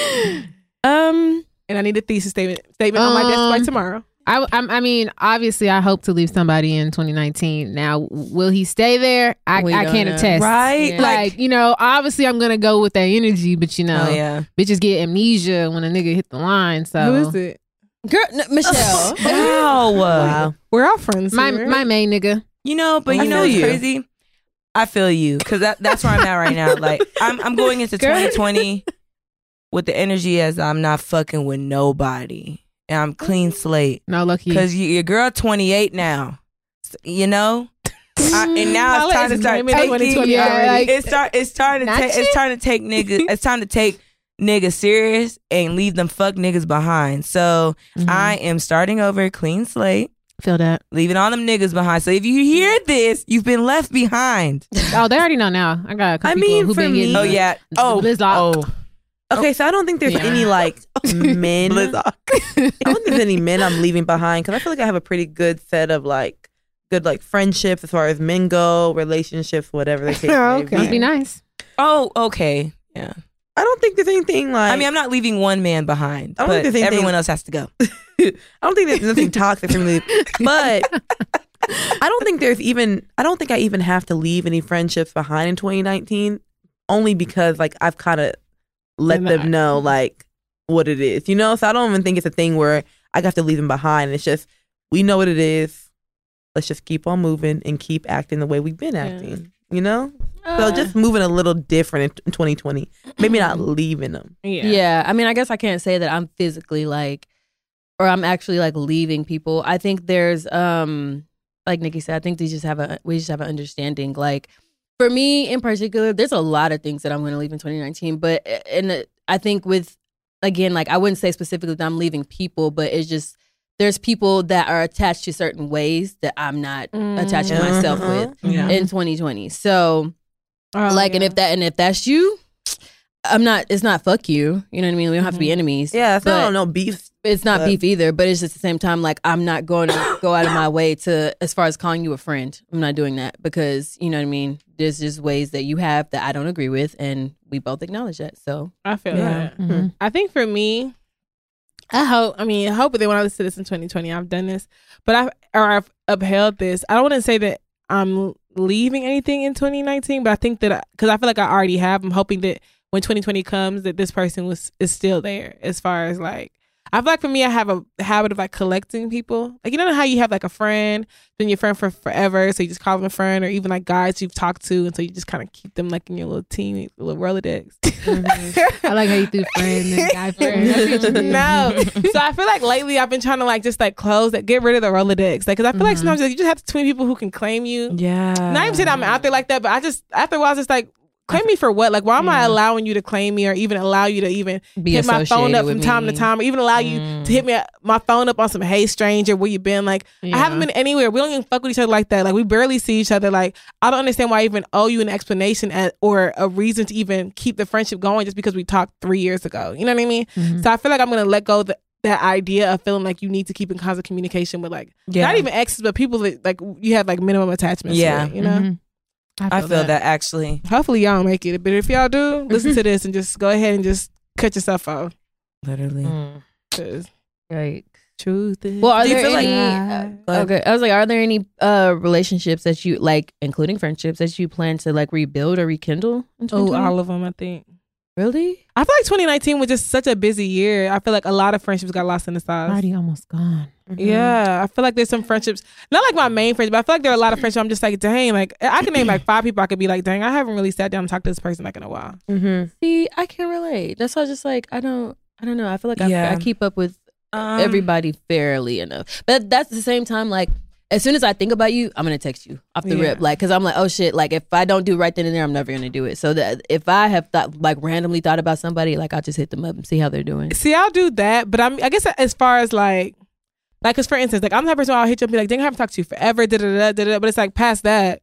And I need a thesis statement on my desk by tomorrow. I mean, obviously, I hope to leave somebody in 2019. Now, will he stay there? I can't attest. Right? Yeah. Like, you know, obviously, I'm going to go with that energy, but, you know, bitches get amnesia when a nigga hit the line. So who is it? Girl, Michelle. Wow. We're all friends. My main nigga. You know, but you know what's crazy? I feel you. Because that's where I'm at right now. Like, I'm going into 2020 with the energy as I'm not fucking with nobody. And I'm clean slate. No, lucky. Because your girl 28 now. You know? And now it's time to start taking... Yeah, like, it's time to take niggas serious and leave them fuck niggas behind. So I am starting over, clean slate. Feel that. Leaving all them niggas behind. So if you hear this, you've been left behind. Oh, they already know now. I got a couple people who've been getting... Okay, so I don't think there's any like men. I don't think there's any men I'm leaving behind because I feel like I have a pretty good set of like good like friendships as far as men go, relationships, whatever they take. Okay, that'd be nice. Oh, okay, yeah. I don't think there's anything like. I mean, I'm not leaving one man behind, but everyone else has to go. I don't think there's nothing toxic for me, but I don't think I even have to leave any friendships behind in 2019, only because like I've kind of. Let them know like what it is, you know. So I don't even think it's a thing where I have to leave them behind. It's just we know what it is. Let's just keep on moving and keep acting the way we've been acting, you know. So just moving a little different in 2020, maybe not leaving them. Yeah. I mean, I guess I can't say that I'm physically like, or I'm actually like leaving people. I think there's like Nikki said, I think we just have an understanding like. For me in particular, there's a lot of things that I'm going to leave in 2019. But I think with, again, like I wouldn't say specifically that I'm leaving people, but it's just there's people that are attached to certain ways that I'm not attaching myself with in 2020. So and if that's you, it's not fuck you. You know what I mean? We don't have to be enemies. Yeah, it's not no beef. It's not beef either, but it's just at the same time, like I'm not going to go out of my way to, as far as calling you a friend, I'm not doing that because, you know what I mean? There's just ways that you have that I don't agree with and we both acknowledge that. So I feel that. Mm-hmm. I think for me, I hope that when I listen to this in 2020, I've done this, but I've upheld this. I don't want to say that I'm leaving anything in 2019, but I think that, because I feel like I already have, I'm hoping that when 2020 comes that this person is still there as far as like, I feel like for me, I have a habit of like collecting people. Like, you know how you have like a friend, been your friend for forever, so you just call them a friend, or even like guys you've talked to, and so you just kind of keep them like in your little team, your little Rolodex. Mm-hmm. I like how you do friend and guy friend. No. So I feel like lately I've been trying to like just like close that, get rid of the Rolodex. Like, because I feel like sometimes you just have between people who can claim you. Yeah. Not even saying I'm out there like that, but I just, after a while, it's just like, claim me for what? Like, why am I allowing you to claim me, or even allow you to even hit my phone up from time to time, or even allow you to hit my phone up on some hey stranger, where you been? Like, I haven't been anywhere. We don't even fuck with each other like that. Like, we barely see each other. Like, I don't understand why I even owe you an explanation or a reason to even keep the friendship going just because we talked 3 years ago. You know what I mean? Mm-hmm. So I feel like I'm gonna let go of that idea of feeling like you need to keep in constant communication with like not even exes, but people that like you have like minimum attachments. Yeah, to it, you know. Mm-hmm. I feel that actually. Hopefully y'all don't make it, but if y'all do, listen to this and just go ahead and just cut yourself off. Literally. Like truth is. Well, are there any relationships that you like, including friendships, that you plan to like rebuild or rekindle? All of them, I think. Really? I feel like 2019 was just such a busy year. I feel like a lot of friendships got lost in the sauce. Already almost gone. Mm-hmm. Yeah, I feel like there's some friendships, not like my main friends, but I feel like there are a lot of friendships I'm just like, dang, like I can name like 5 people I could be like, dang, I haven't really sat down and talked to this person like in a while. Mm-hmm. See, I can't relate. That's why I just like I don't know. I feel like I keep up with everybody fairly enough, but that's the same time like as soon as I think about you, I'm gonna text you off the rip, like because I'm like, oh shit, like if I don't do right then and there, I'm never gonna do it. So that if I have randomly thought about somebody, like I'll just hit them up and see how they're doing. See, I'll do that, but I guess as far as like. Like, cause for instance, like I'm that person where I'll hit you and be like, dang, I haven't talked to you forever, but it's like past that.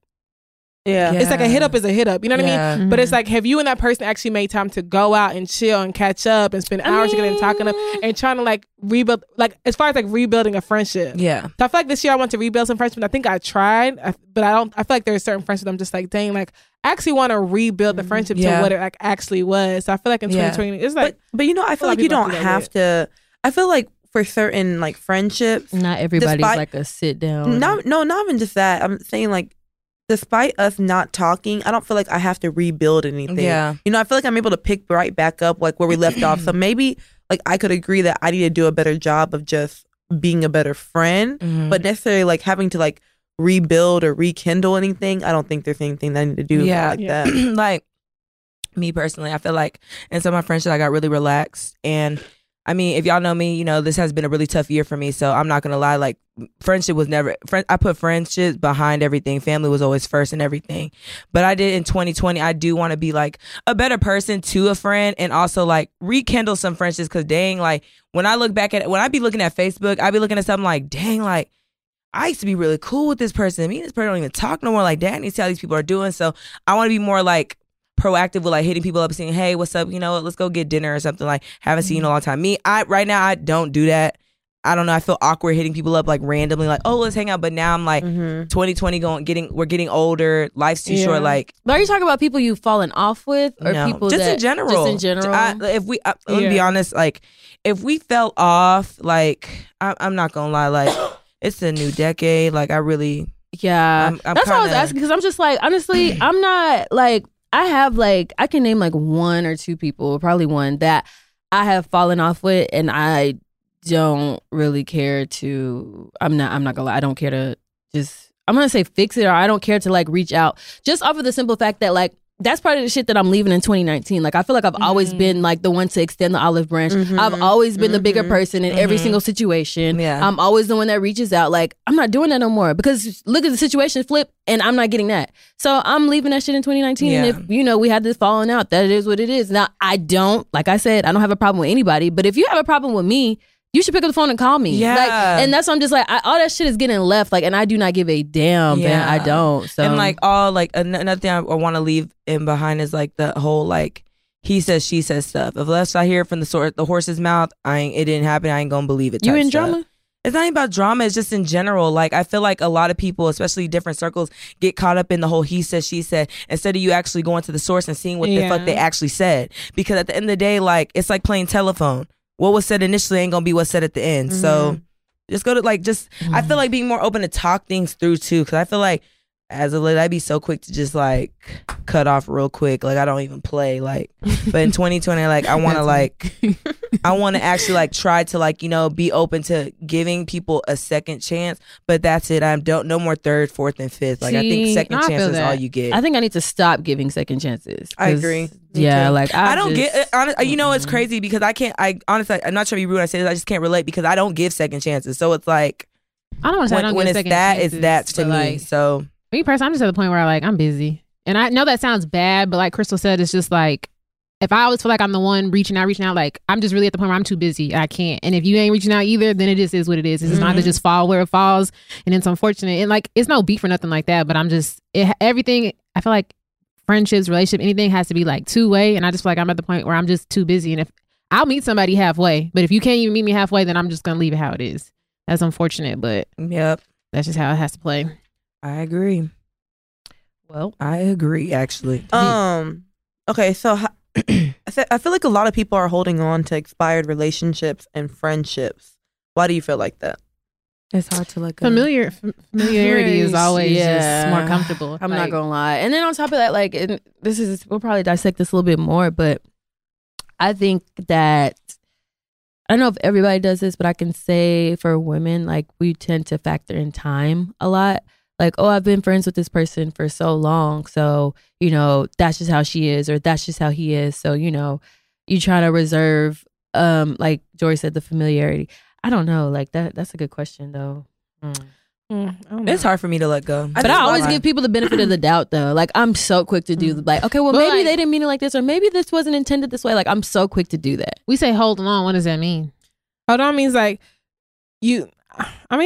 Yeah. It's like a hit up is a hit up. You know what I mean? Mm-hmm. But it's like, have you and that person actually made time to go out and chill and catch up and spend hours together and talking up and trying to like rebuild, like as far as like rebuilding a friendship. Yeah. So I feel like this year I want to rebuild some friendships. I think I tried, but I feel like there are certain friendships I'm just like, dang, like I actually want to rebuild the friendship to what it like actually was. So I feel like in 2020, it's like, but you know, I feel like you don't have to, I feel like for certain like friendships. Not everybody's like a sit down. Not even just that. I'm saying like, despite us not talking, I don't feel like I have to rebuild anything. Yeah. You know, I feel like I'm able to pick right back up like where we left off. So maybe like I could agree that I need to do a better job of just being a better friend, mm-hmm. but necessarily like having to like rebuild or rekindle anything. I don't think there's anything that I need to do that. Like me personally, I feel like in some of my friendships I got really relaxed, and I mean, if y'all know me, you know this has been a really tough year for me. So I'm not gonna lie, like friendship was never. I put friendships behind everything. Family was always first and everything. But I did in 2020. I do want to be like a better person to a friend, and also like rekindle some friendships. Cause dang, like when I look back at when I be looking at Facebook, I be looking at something like dang, like I used to be really cool with this person. Me and this person don't even talk no more. Like dang, I need to see how these people are doing. So I want to be more like proactive with like hitting people up, saying, hey, what's up, you know, let's go get dinner or something, like haven't seen you in a long time. Right now I don't do that. I don't know, I feel awkward hitting people up like randomly, like oh let's hang out. But now I'm like 2020 we're getting older, life's too short. Like, but are you talking about people you've fallen off with or no, people just that, in general let me be honest, like if we fell off, like I'm not gonna lie, like it's a new decade, like I really I'm that's kinda, what I was asking, because I'm just like honestly I'm not like I have like, I can name like one or two people, probably one that I have fallen off with, and I don't really care to, I'm not gonna lie, I don't care to just, I'm gonna say fix it, or I don't care to like reach out, just off of the simple fact that like, that's part of the shit that I'm leaving in 2019. Like, I feel like I've always been like the one to extend the olive branch. Mm-hmm. I've always been the bigger person in every single situation. Yeah. I'm always the one that reaches out. Like, I'm not doing that no more, because look at the situation flip and I'm not getting that. So I'm leaving that shit in 2019. Yeah. And if, you know, we had this falling out, that is what it is. Now, I don't, like I said, I don't have a problem with anybody, but if you have a problem with me, you should pick up the phone and call me. Yeah. Like, and that's what I'm just like, all that shit is getting left. Like, and I do not give a damn, man. I don't. So. And like all, like another thing I want to leave in behind is like the whole, like he says, she says stuff. Unless I hear it from the horse's mouth, it didn't happen, I ain't going to believe it. You in drama? It's not even about drama. It's just in general. Like, I feel like a lot of people, especially different circles, get caught up in the whole he said, she said, instead of you actually going to the source and seeing what the fuck they actually said. Because at the end of the day, like, it's like playing telephone. What was said initially ain't gonna be what's said at the end. Mm-hmm. So just go to like, just, I feel like being more open to talk things through too. Cause I feel like as a lady, I'd be so quick to just like cut off real quick. Like I don't even play like, but in 2020, like I wanna like, I wanna actually like try to like, you know, be open to giving people a second chance, but that's it. I don't, no more third, fourth and fifth. Like I think second chance is all you get. I think I need to stop giving second chances. I agree. Yeah, like I don't just, get honestly, you know, it's crazy because I can't, I honestly, I'm not trying to be rude when I say this, I just can't relate because I don't give second chances. So it's like I don't want to say I don't give second chances. When it's that, it's that to me. Like, so me personally, I'm just at the point where I like I'm busy. And I know that sounds bad, but like Crystal said, it's just like if I always feel like I'm the one reaching out, like I'm just really at the point where I'm too busy. I can't. And if you ain't reaching out either, then it just is what it is. It's not to just fall where it falls, and it's unfortunate. And like it's no beef or nothing like that, but I'm just everything I feel like friendships, relationship, anything has to be like two-way, and I just feel like I'm at the point where I'm just too busy, and if I'll meet somebody halfway, but if you can't even meet me halfway, then I'm just gonna leave it how it is. That's unfortunate, but that's just how it has to play. I agree. Well, I agree actually. Okay, so I feel like a lot of people are holding on to expired relationships and friendships. Why do you feel like that? It's hard to let go. Familiarity is always just more comfortable. I'm not going to lie. And then on top of that, like, we'll probably dissect this a little bit more, but I think that, I don't know if everybody does this, but I can say for women, like, we tend to factor in time a lot. Like, oh, I've been friends with this person for so long, so, you know, that's just how she is, or that's just how he is. So, you know, you try to reserve, like Jory said, the familiarity. I don't know. Like that's a good question though. It's hard for me to let go. But I always give people the benefit of the doubt though. Like I'm so quick to do like, okay, well maybe like, they didn't mean it like this, or maybe this wasn't intended this way. Like I'm so quick to do that. We say hold on. What does that mean? Hold on means like what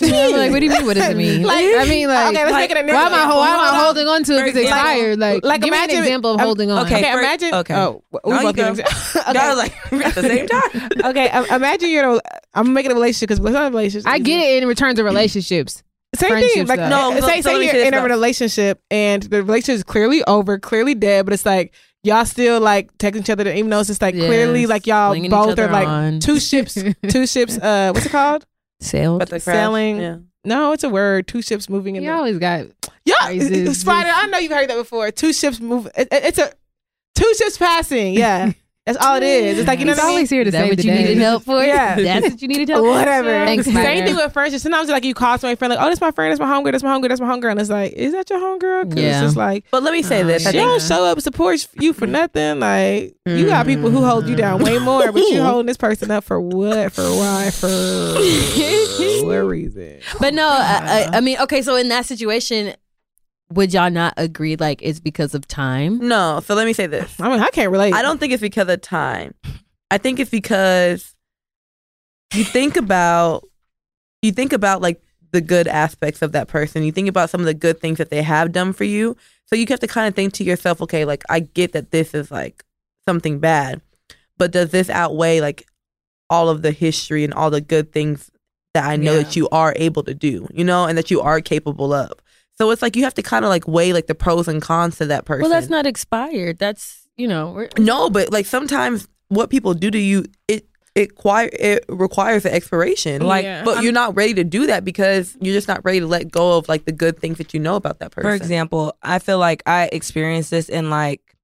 do you mean? Like, what do you mean? What does it mean? Like, I mean, like, okay, let's make it a why am I holding on to it because it's expired? Like, give me an example of holding on. Okay, imagine. Okay, oh, we both like at the same time. Okay, imagine I'm making a relationship because I get it in return to relationships. Same thing. Like, no, say you're in a relationship and the relationship is clearly over, clearly dead, but it's like. y'all still like texting each other, even though it's just like clearly like y'all both are like two ships. What's it called? Sails. Sailing. Yeah. No, it's a word. Two ships moving. You always got phrases. Spider, I know you've heard that before. Two ships move. It's a two ships passing. Yeah. That's all it is. It's like, you know, he's always here to save the day. That's what you needed help for. Yeah. That's what you needed help for. Whatever. Thanks, same thing with friends. Sometimes like you call somebody friend like, oh, that's my friend, that's my homegirl, that's my homegirl, that's my homegirl. And it's like, is that your homegirl? Because it's just like, but let me say this. She don't show up, support you for nothing. Like, you got people who hold you down way more, but you holding this person up for what? For why? For what reason? But no, I mean, okay, so in that situation, would y'all not agree like it's because of time? No. So let me say this. I mean, I can't relate. I don't think it's because of time. I think it's because you think about like the good aspects of that person. You think about some of the good things that they have done for you. So you have to kind of think to yourself, okay, like I get that this is like something bad, but does this outweigh like all of the history and all the good things that I know that you are able to do, you know, and that you are capable of? So it's like you have to kind of like weigh like the pros and cons to that person. Well, that's not expired. That's, you know. No, but like sometimes what people do to you, it requires an expiration. Like, but you're not ready to do that because you're just not ready to let go of like the good things that you know about that person. For example, I feel like I experienced this in like,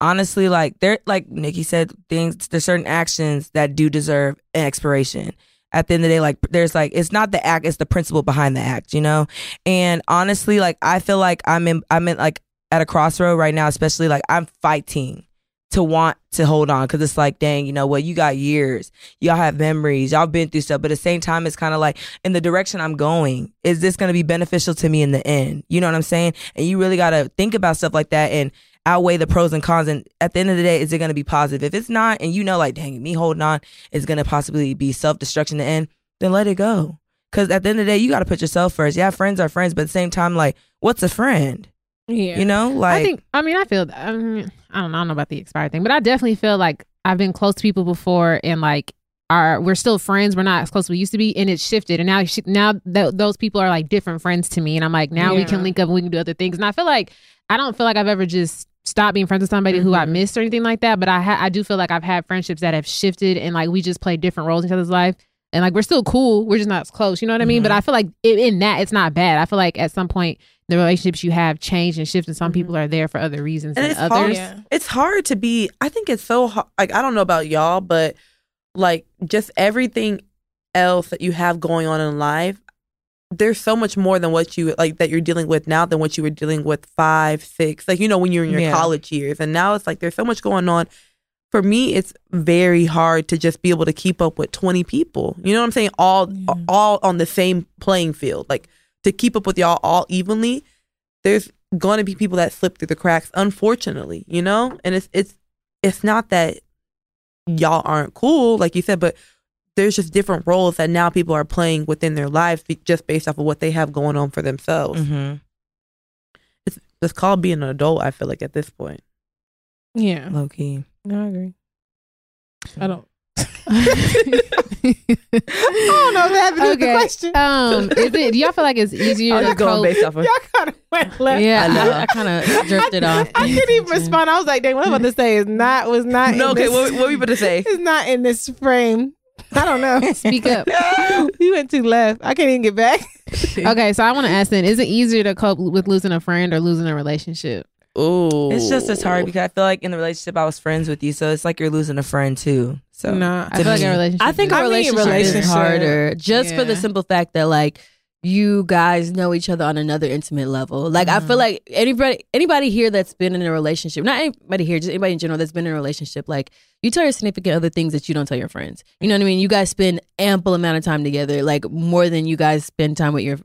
honestly, like there, like Nikki said, things, there's certain actions that do deserve an expiration. At the end of the day, like, there's, like, it's not the act, it's the principle behind the act, you know? And honestly, like, I feel like I'm in like, at a crossroad right now, especially, like, I'm fighting to want to hold on. Because it's like, dang, you know what, you got years. Y'all have memories. Y'all been through stuff. But at the same time, it's kind of like, in the direction I'm going, is this going to be beneficial to me in the end? You know what I'm saying? And you really got to think about stuff like that and outweigh the pros and cons, and at the end of the day, is it going to be positive? If it's not, and you know, like, dang, me holding on is going to possibly be self-destruction to end, then let it go. Because at the end of the day, you got to put yourself first. Yeah, friends are friends, but at the same time, like, what's a friend? Yeah, you know, like, I don't know about the expired thing, but I definitely feel like I've been close to people before, and like, we're still friends. We're not as close as we used to be, and it shifted, and now those people are like different friends to me, and I'm like, now we can link up, and we can do other things, and I don't feel like I've ever just stop being friends with somebody who I missed or anything like that, but I do feel like I've had friendships that have shifted, and like we just play different roles in each other's life, and like we're still cool, we're just not as close, you know what I mean? But I feel like in that it's not bad. I feel like at some point the relationships you have change and shift, and some people are there for other reasons and it's others. It's hard to be. I think it's so hard. Like, I don't know about y'all, but like just everything else that you have going on in life, there's so much more than what you like that you're dealing with now than what you were dealing with 5, 6, like, you know, when you're in your college years. And now it's like there's so much going on. For me, it's very hard to just be able to keep up with 20 people. You know what I'm saying? All on the same playing field. Like, to keep up with y'all all evenly, there's going to be people that slip through the cracks, unfortunately, you know? And it's not that y'all aren't cool, like you said, but there's just different roles that now people are playing within their lives just based off of what they have going on for themselves. It's called being an adult, I feel like, at this point. Yeah. Low key. No, I agree. I don't. I don't know if that had to do with the question. Do y'all feel like it's easier to go based off of? Y'all kind of went left. Yeah, I kind of jerked it off. I didn't even respond. I was like, dang, what I'm about to say was not. No, okay, what we about to say? It's not in this frame. I don't know. Speak up. You went too left. I can't even get back. Okay, so I want to ask then, is it easier to cope with losing a friend or losing a relationship? Oh, it's just as hard because I feel like in the relationship I was friends with you, so it's like you're losing a friend too. So no, I feel like a relationship. I think a relationship is harder, just for the simple fact that like you guys know each other on another intimate level. Like I feel like anybody here that's been in a relationship, not anybody here, just anybody in general that's been in a relationship, like, you tell your significant other things that you don't tell your friends. You know what I mean? You guys spend ample amount of time together, like more than you spend time with your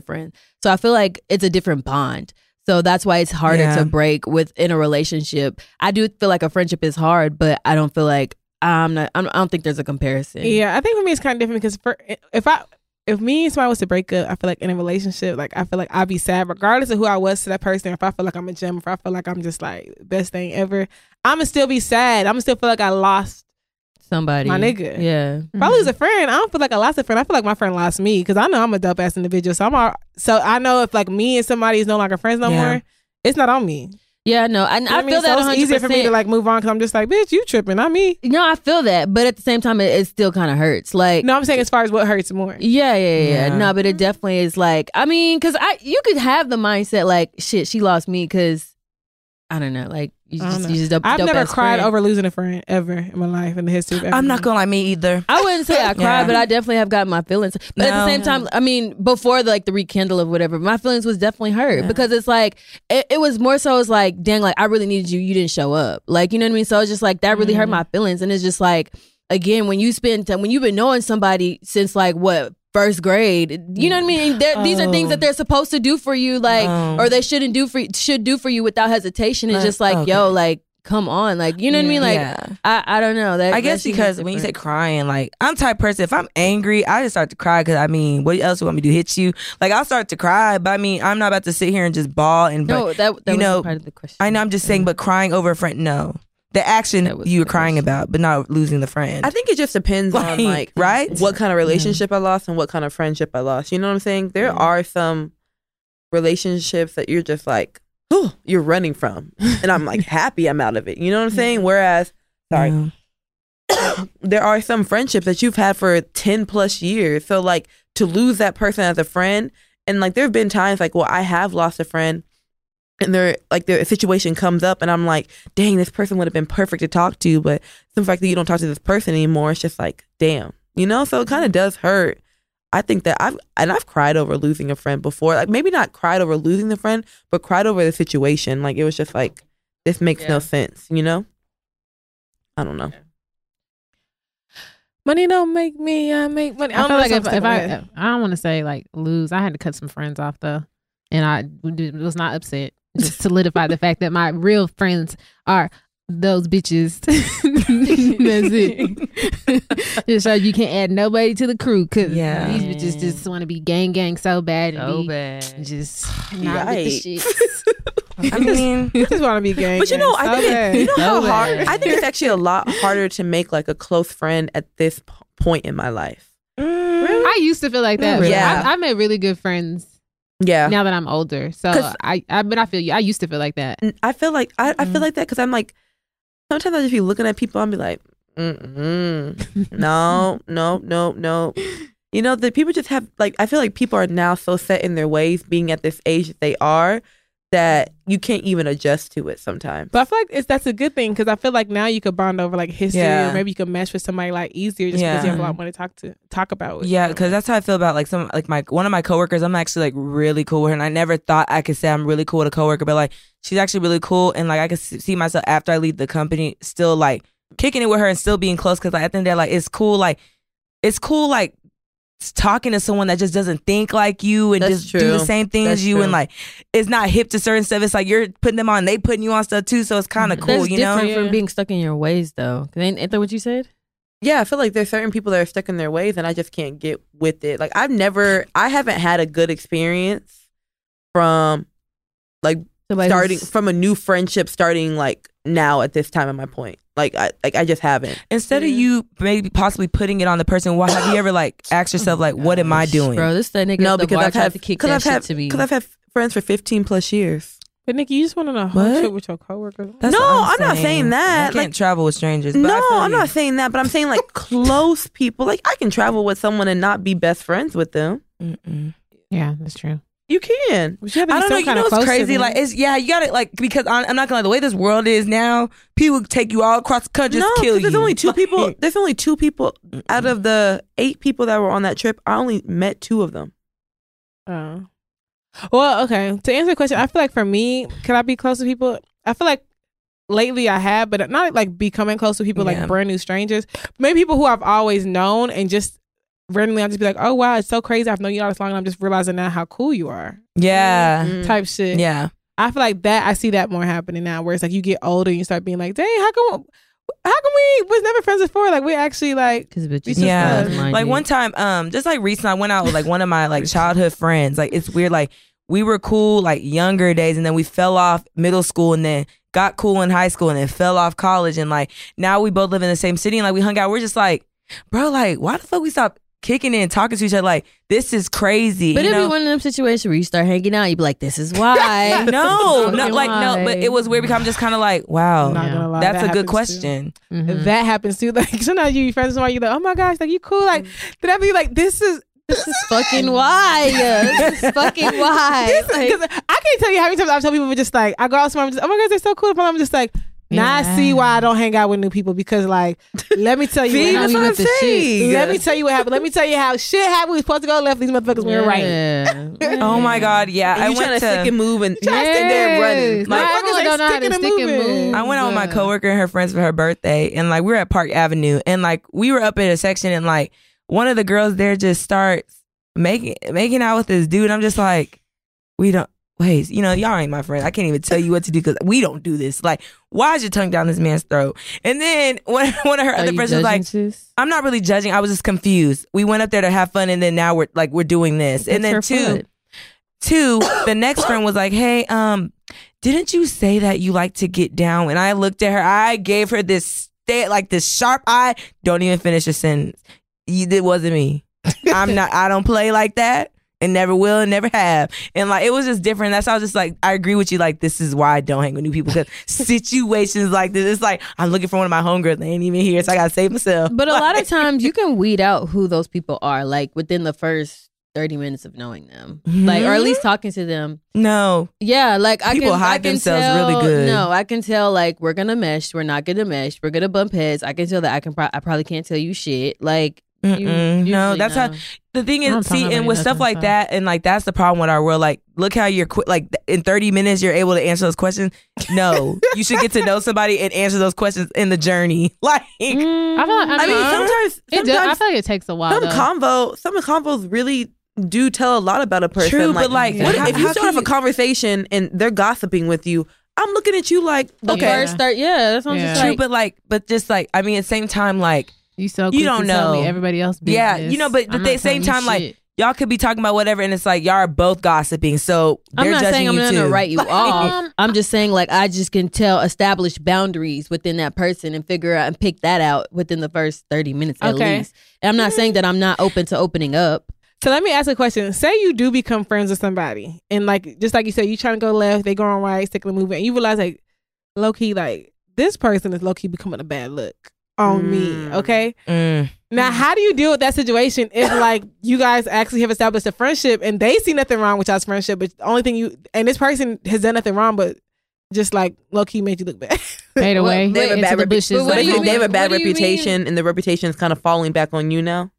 friend. So I feel like it's a different bond. So that's why it's harder to break within a relationship. I do feel like a friendship is hard, but I don't feel like I don't think there's a comparison. Yeah, I think for me it's kind of different because if me and somebody was to break up, I feel like in a relationship, like, I feel like I'd be sad regardless of who I was to that person. If I feel like I'm a gem, if I feel like I'm just like best thing ever, I'm gonna still be sad. I'm gonna still feel like I lost somebody, my nigga. Yeah. If I lose a friend, I don't feel like I lost a friend. I feel like my friend lost me because I know I'm a dope ass individual. So I know if like me and somebody is no longer friends no more, it's not on me. Yeah, no, and I feel that 100%. It's easier for me to like move on because I'm just like, bitch, you tripping, not me. No, I feel that, but at the same time, it still kind of hurts. Like, no, I'm saying as far as what hurts more. Yeah. No, but it definitely is like, I mean, because you could have the mindset like, shit, she lost me because I don't know, like you just don't. I've never cried over losing a friend ever in my life in the history of everything. I'm not gonna lie, me either. I wouldn't say I cried, but I definitely have gotten my feelings. But at the same time, I mean, before the rekindle of whatever, my feelings was definitely hurt because it's like it was more so it's like, dang, like I really needed you, you didn't show up, like you know what I mean. So it's just like that really hurt my feelings, and it's just like again when you spend time when you've been knowing somebody since like what. First grade, you know what I mean? These are things that they're supposed to do for you, like, or they shouldn't do for you without hesitation. It's just like, yo, like, come on, like, you know what I mean? Like, I don't know. I guess because when you say crying, like, I'm the type of person. If I'm angry, I just start to cry because I mean, what else do you want me to do? Hit you? Like, I'll start to cry, but I mean, I'm not about to sit here and just bawl and. No, that you know, part of the question. I know. I'm just saying, but crying over a friend, no. The action you were crying about, but not losing the friend. I think it just depends on like right? what kind of relationship I lost and what kind of friendship I lost. You know what I'm saying? There are some relationships that you're just like, oh, you're running from. And I'm like happy I'm out of it. You know what I'm saying? Whereas, there are some friendships that you've had for 10 plus years. So like to lose that person as a friend. And like there have been times like, well, I have lost a friend. And they're like their situation comes up and I'm like, dang, this person would have been perfect to talk to. But the fact that you don't talk to this person anymore, it's just like, damn, you know, so it kind of does hurt. I think that I've cried over losing a friend before, like maybe not cried over losing the friend, but cried over the situation. Like it was just like, this makes no sense. You know, I don't know. Yeah. Money don't make me, I make money. I feel like I don't want to say like lose. I had to cut some friends off though. And I was not upset. Just solidify the fact that my real friends are those bitches. That's it. Just so you can't add nobody to the crew because these bitches just want to be gang so bad. And just not with the shit. I mean, I just want to be gang. But you know, I think it's actually a lot harder to make like a close friend at this point in my life. Really? I used to feel like that. Really? Yeah, I made really good friends. Yeah. Now that I'm older. So but I feel you. I used to feel like that. I feel like that because I'm like, sometimes I'll just be looking at people and be like, no. You know, the people just have like, I feel like people are now so set in their ways being at this age that they are that you can't even adjust to it sometimes. But I feel like that's a good thing because I feel like now you could bond over like history or maybe you can mesh with somebody like easier just because you have a lot more to talk about. Yeah, because that's how I feel about like one of my coworkers. I'm actually like really cool with her, and I never thought I could say I'm really cool with a coworker, but like she's actually really cool, and like I could see myself after I leave the company still like kicking it with her and still being close because like, I think that like it's cool like talking to someone that just doesn't think like you and that's just do the same thing as you and like it's not hip to certain stuff. It's like you're putting them on, they putting you on stuff too, so it's kind of cool. That's you know, different from being stuck in your ways though. Ain't that what you said? Yeah, I feel like there's certain people that are stuck in their ways and I just can't get with it. Like I haven't had a good experience from like starting from a new friendship starting like now at this time in my point. I just haven't. Instead of you maybe possibly putting it on the person, why have you ever like asked yourself like, what am I doing? Bro, this nigga. No, because I've had friends for 15 plus years. But Nikki, you just went on a whole trip with your coworkers. That's I'm not saying that. I can't travel with strangers. But I'm not saying that. But I'm saying like close people. Like I can travel with someone and not be best friends with them. Mm-mm. Yeah, that's true. You can. I don't know. You know what's crazy? Like, you got to like because I'm not gonna lie. The way this world is now, people take you all across the country to kill you. There's only two people. There's only two people out of the 8 people that were on that trip. I only met 2 of them. Oh. Well, okay. To answer the question, I feel like for me, can I be close to people? I feel like lately I have, but not like becoming close to people like brand new strangers. Maybe people who I've always known and just. Randomly, I'll just be like, oh, wow, it's so crazy. I've known you all this long and I'm just realizing now how cool you are. Yeah. Mm-hmm. Type shit. Yeah. I feel like that, I see that more happening now where it's like you get older and you start being like, dang, how come we was never friends before? Like, we actually like... Cause bitches like one time, just like recently, I went out with like one of my like childhood friends. Like, it's weird. Like, we were cool like younger days and then we fell off middle school and then got cool in high school and then fell off college. And like, now we both live in the same city and like we hung out. We're just like, bro, like, why the fuck we stopped kicking in, talking to each other like, this is crazy. But it'd be one of them situations where you start hanging out, you'd be like, this is why. No, but it was weird because I'm just kind of like, wow, lie, that's a good question. Mm-hmm. If that happens too, like sometimes you friends with somebody, you're like, oh my gosh, like you cool. Like, did I be like, this is fucking why. This is fucking why. Like, I can't tell you how many times I've told people, just like, I go out somewhere, I'm just, oh my gosh, they're so cool. I'm just like, now I see why I don't hang out with new people, because like, let me tell you let me tell you what happened. Let me tell you how shit happened. We were supposed to go left, these motherfuckers went right. Yeah. Oh my god, yeah. And I went to stick and move and sit there and running. Like, I went out with my coworker and her friends for her birthday, and like we were at Park Avenue, and like we were up in a section, and like one of the girls there just starts making out with this dude. I'm just like, wait, you know, y'all ain't my friend. I can't even tell you what to do because we don't do this. Like, why is your tongue down this man's throat? And then one of her other friends was like, sis? I'm not really judging. I was just confused. We went up there to have fun, and then now we're doing this. That's, and then two, the next friend was like, hey, didn't you say that you like to get down? And I looked at her. I gave her this sharp eye. Don't even finish your sentence. It wasn't me. I don't play like that. And never will and never have. And like, it was just different. That's how I was just like, I agree with you. Like, this is why I don't hang with new people, because situations like this, it's like, I'm looking for one of my homegirls, they ain't even here, so I gotta save myself. But a lot of times you can weed out who those people are, like within the first 30 minutes of knowing them, like, or at least talking to them. No. Yeah, like people hide themselves really good. No, I can tell, like, we're gonna mesh, we're not gonna mesh, we're gonna bump heads. I can tell that I probably can't tell you shit. Like, how the thing is. See, and with stuff like that, and like, that's the problem with our world. Like, look how you're like in 30 minutes you're able to answer those questions. No, you should get to know somebody and answer those questions in the journey. Like, I feel like it takes a while. Some convos really do tell a lot about a person. True, like, but like, if you start off a conversation and they're gossiping with you, I'm looking at you like, okay, that sounds true. Like, but I mean, at the same time, like, you don't know everybody else business. Yeah, you know, but at the same time, like, y'all could be talking about whatever, and it's like, y'all are both gossiping, so they're judging you too. I'm not saying I'm going to write you off. I'm just saying, like, I just can tell, establish boundaries within that person and figure out and pick that out within the first 30 minutes at least. And I'm not saying that I'm not open to opening up. So let me ask a question. Say you do become friends with somebody, and like, just like you said, you trying to go left, they going right, stick to the movement, and you realize, like, low-key, like, this person is low-key becoming a bad look on me, okay? Now, how do you deal with that situation if, like, you guys actually have established a friendship and they see nothing wrong with y'all's friendship, but the only thing and this person has done nothing wrong, but just, like, low-key made you look bad? Fade away. They have a bad reputation, and the reputation is kind of falling back on you now?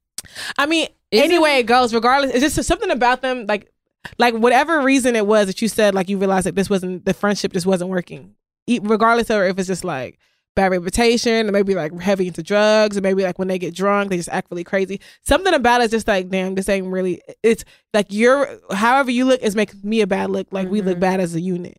I mean, anyway, it goes, regardless. It's just something about them, like whatever reason it was that you said, like, you realized that the friendship just wasn't working. Regardless of if it's just, like, bad reputation, or maybe like heavy into drugs, or maybe like when they get drunk they just act really crazy. Something about it's just like, damn, this ain't really, it's like, you're however you look is making me a bad look, like we look bad as a unit.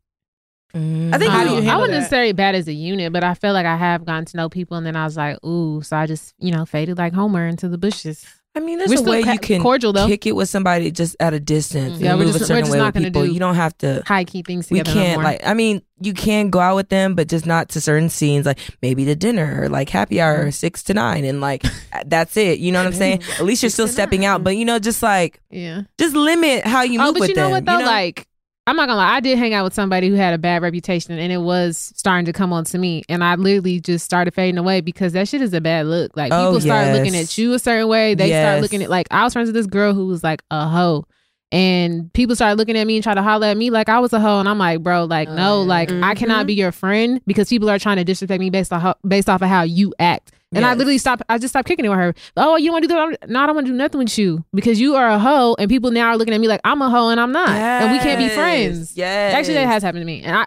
I think I wouldn't necessarily bad as a unit, but I feel like I have gotten to know people, and then I was like, ooh, so I just, you know, faded like Homer into the bushes. I mean, there's a way you can cordial, kick it with somebody just at a distance. Yeah, move a certain way with people. You don't have to high key things together. We can't, like, I mean, you can go out with them, but just not to certain scenes, like maybe to dinner or like happy hour, 6 to 9, and like that's it. You know what I'm saying? At least you're still stepping out, but you know, just like just limit how you move with them. But you know what though, like, I'm not gonna lie, I did hang out with somebody who had a bad reputation, and it was starting to come on to me, and I literally just started fading away because that shit is a bad look. Like, people start looking at you a certain way. They start looking at, like, I was friends with this girl who was like a hoe, and people started looking at me and try to holler at me like I was a hoe, and I'm like, bro, like, no, like I cannot be your friend because people are trying to disrespect me based off of how you act. And I literally stopped. I just stopped kicking it with her. Oh, you want to do that? No, I don't want to do nothing with you because you are a hoe, and people now are looking at me like I'm a hoe and I'm not, and we can't be friends. Yes, actually, that has happened to me, and I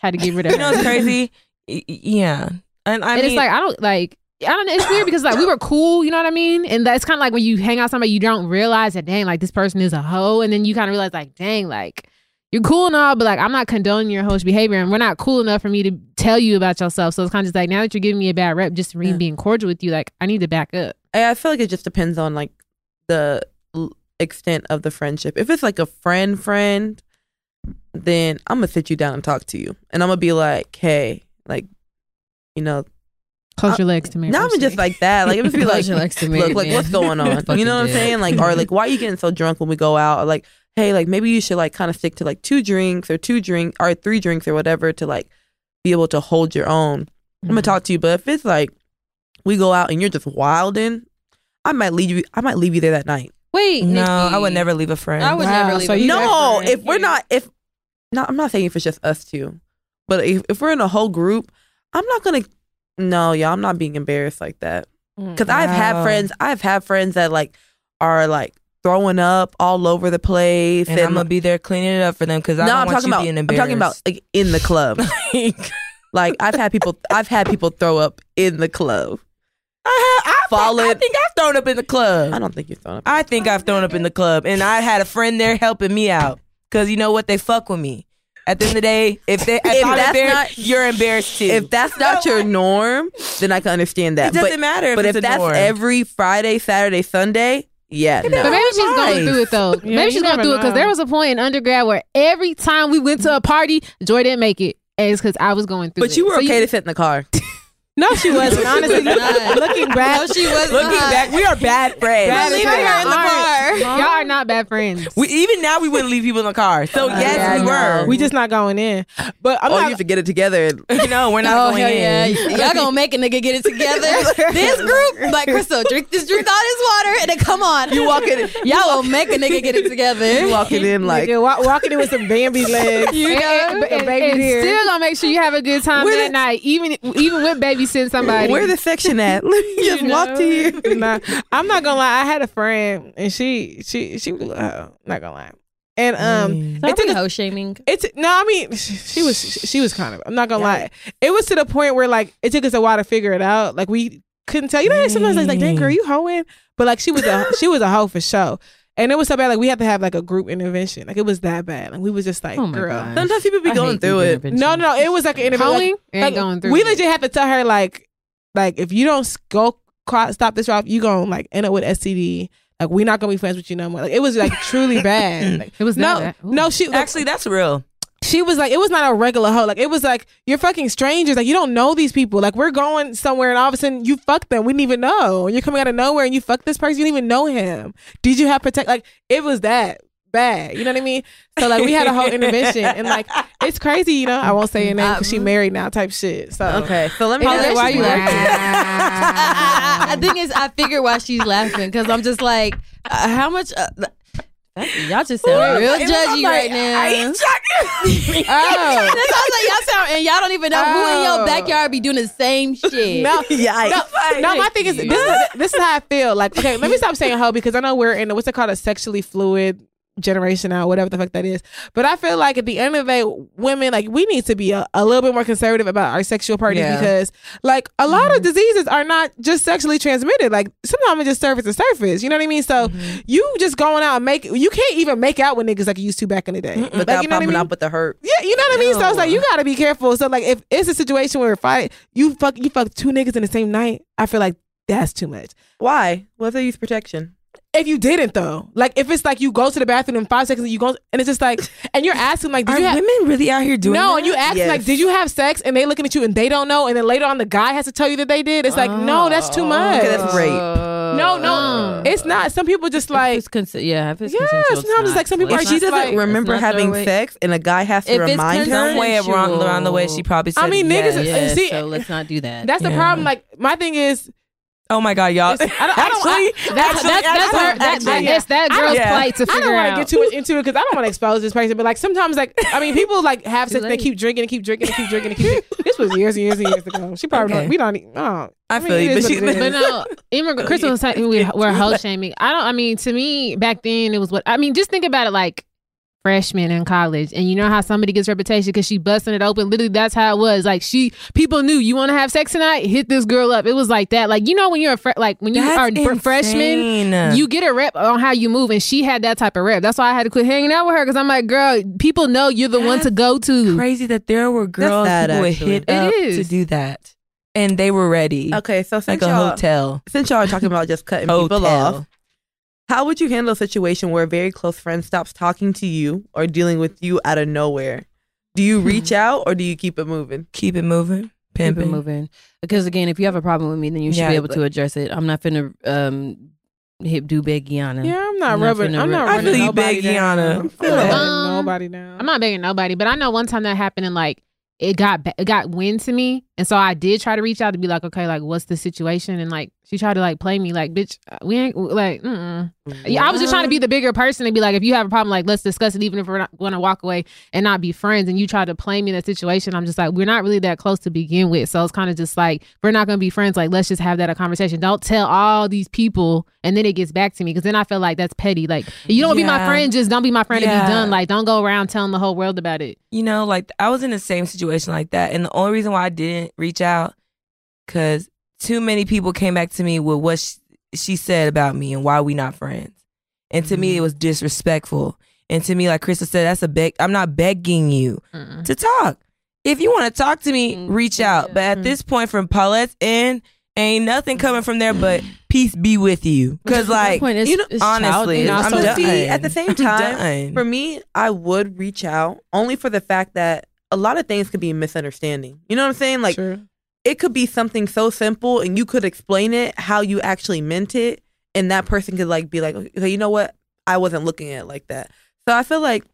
had to get rid of. You know, it's crazy. And I mean, it's like I don't know. It's weird because like we were cool, you know what I mean? And that's kind of like when you hang out with somebody, you don't realize that dang, like this person is a hoe, and then you kind of realize like dang, like. You're cool and all, but like I'm not condoning your host behavior, and we're not cool enough for me to tell you about yourself. So it's kind of just like now that you're giving me a bad rep, just me being cordial with you, like I need to back up. I feel like it just depends on like the extent of the friendship. If it's like a friend, then I'm gonna sit you down and talk to you, and I'm gonna be like, hey, like, you know, Close your legs to me. Not even just like that. Like it would be like, look, like what's going on? You know what I'm saying? Like, or like, why are you getting so drunk when we go out? Or like, hey, like maybe you should like kind of stick to like two drinks or three drinks or whatever to like be able to hold your own. Mm-hmm. I'm gonna talk to you, but if it's like we go out and you're just wilding, I might leave you there that night. Wait, no, Nikki. I would never leave a friend. I would never leave. So no, if we're not, I'm not saying if it's just us two, but if we're in a whole group, I'm not gonna. No, y'all, I'm not being embarrassed like that. Because I've had friends that like are like throwing up all over the place, and I'm gonna be there cleaning it up for them. Because I'm talking about like in the club. Like I've had people throw up in the club. I think I've thrown up in the club. I don't think you've thrown up. I think I've thrown up in the club, and I had a friend there helping me out because you know what, they fuck with me. At the end of the day, you're embarrassed too. If that's not your norm, then I can understand that. It doesn't matter. But if that's every Friday, Saturday, Sunday, yeah. No. But maybe she's going through it though. Yeah, maybe she's going through it because there was a point in undergrad where every time we went to a party, Joy didn't make it, and it's because I was going through. But you were okay to sit in the car. No, she wasn't. Honestly, not. Looking back, we are bad friends. We're leaving her in the car. Y'all are not bad friends. Even now, we wouldn't leave people in the car. So yes, we were. We just not going in. But you have to get it together. No, we're not going in. Yeah. Y'all gonna make a nigga get it together. This group, like Crystal, drink all this water, and then come on. You walking in. Y'all gonna make a nigga get it together. You walking in like walking in with some Bambi legs. You know, and baby hair. Still gonna make sure you have a good time that night, even with baby. Send somebody. Where the section at? Let me just walk to you. Nah, I'm not gonna lie. I had a friend, and she was not gonna lie. And it took hoe shaming. She was kind of. I'm not gonna lie. It was to the point where like it took us a while to figure it out. Like we couldn't tell. You know, sometimes it's like, dang girl, you hoeing, but like she was a hoe for show. And it was so bad, like, we had to have, like, a group intervention. Like, it was that bad. Like, we was just like, oh girl. Gosh. Sometimes people be going through it. No, it was like an intervention. Like, going through we legit had to tell her, like if you don't stop this route, you going to, like, end up with STD. Like, we're not going to be friends with you no more. Like, it was, like, truly bad. Like, it was not No, she... Like, actually, that's real. She was like, it was not a regular hoe. Like, it was like, you're fucking strangers. Like, you don't know these people. Like, we're going somewhere and all of a sudden you fuck them. We didn't even know. You're coming out of nowhere and you fuck this person. You didn't even know him. Did you have protect? Like, it was that bad. You know what I mean? So, like, we had a whole intervention. And, like, it's crazy, you know? I won't say your name because she married now type shit. So, okay. So, let me know why you laughing. The thing is, I figure why she's laughing because I'm just like, how much... y'all just sound real judgy right now. I ain't judging. Oh, that's how I was like, y'all sound, and y'all don't even know who in your backyard be doing the same shit. No, my thing is this is how I feel. Like, okay, let me stop saying hoe because I know we're in what's it called, a sexually fluid generation now, whatever the fuck that is. But I feel like at the end of the day, women, like, we need to be a little bit more conservative about our sexual parties because, like, a lot of diseases are not just sexually transmitted. Like, sometimes it's just surface to surface. You know what I mean? So you just going out and you can't even make out with niggas like you used to back in the day. But like, you know what I mean? Up with the hurt. Yeah, you know what I mean? So it's like, you gotta be careful. So, like, if it's a situation where you fuck two niggas in the same night, I feel like that's too much. Why? What if they use protection? If you didn't though, like if it's like you go to the bathroom in 5 seconds and you go, and it's just like, and you're asking like, are women really out here doing that? And you ask like, did you have sex? And they looking at you and they don't know, and then later on the guy has to tell you that they did. It's like, no, that's too much. Okay, that's rape. No, it's not. Some people just like, sometimes it's like some people. If she doesn't remember having sex, and a guy has to remind her some way around the way she probably. Said, I mean, niggas. Yeah, see, so let's not do that. That's the problem. Like my thing is. Oh my God, y'all! That's that girl's plight to figure out. I don't want to get too much into it because I don't want to expose this person. But like sometimes, like I mean, people like have sex, they keep drinking. This was years and years ago. She probably we don't. I feel you, but no. Even Crystal was talking. We're hoe shaming. I mean, to me, back then it was what I mean. Just think about it, like. Freshman in college, and you know how somebody gets reputation because she busting it open. Literally, that's how it was. Like people knew you want to have sex tonight. Hit this girl up. It was like that. Like you know when you're a freshman, you get a rep on how you move, and she had that type of rep. That's why I had to quit hanging out with her because I'm like, girl, people know you're the one to go to. Crazy that there were girls who would hit up to do that, and they were ready. Okay, so like a hotel. Since y'all are talking about just cutting people off. How would you handle a situation where a very close friend stops talking to you or dealing with you out of nowhere? Do you reach out or do you keep it moving? Keep it moving. Pimping. Keep it moving. Because again, if you have a problem with me, then you should be able to address it. I'm not finna hip do Begiana. Yeah, I'm not I feel you, Begiana. I'm feeling nobody now. I'm not begging nobody, but I know one time that happened and like it got wind to me, and so I did try to reach out to be like, okay, like what's the situation? And like she tried to like play me like, bitch, we ain't like, Yeah, I was just trying to be the bigger person and be like, if you have a problem, like let's discuss it, even if we're not going to walk away and not be friends. And you tried to play me in that situation. I'm just like, we're not really that close to begin with, so it's kind of just like we're not going to be friends. Like let's just have that a conversation. Don't tell all these people, and then it gets back to me because then I feel like that's petty. Like you don't be my friend, just don't be my friend to be done. Like don't go around telling the whole world about it. You know, like I was in the same situation like that, and the only reason why I didn't reach out because too many people came back to me with what she said about me and why we not friends. And to me, it was disrespectful. And to me, like Krista said, that's a beg. I'm not begging you to talk. If you want to talk to me, reach out. But at this point, from Paulette's end, ain't nothing coming from there but peace be with you. Because, like, you know, honestly, I'm done. See, at the same time, for me, I would reach out only for the fact that a lot of things could be a misunderstanding. You know what I'm saying? Like, sure. It could be something so simple and you could explain it how you actually meant it. And that person could like be like, okay, you know what? I wasn't looking at it like that. So I feel like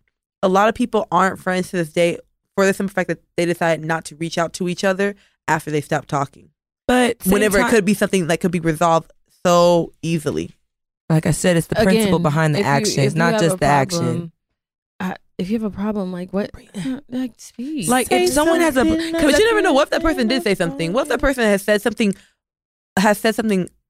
a lot of people aren't friends to this day for the simple fact that they decided not to reach out to each other after they stopped talking. But whenever it could be something that could be resolved so easily. Like I said, it's the principle behind the action. It's not just the action. If you have a problem, like what, like speak. Like say if someone has a, because you never know what if that person did say something. What if that person has said something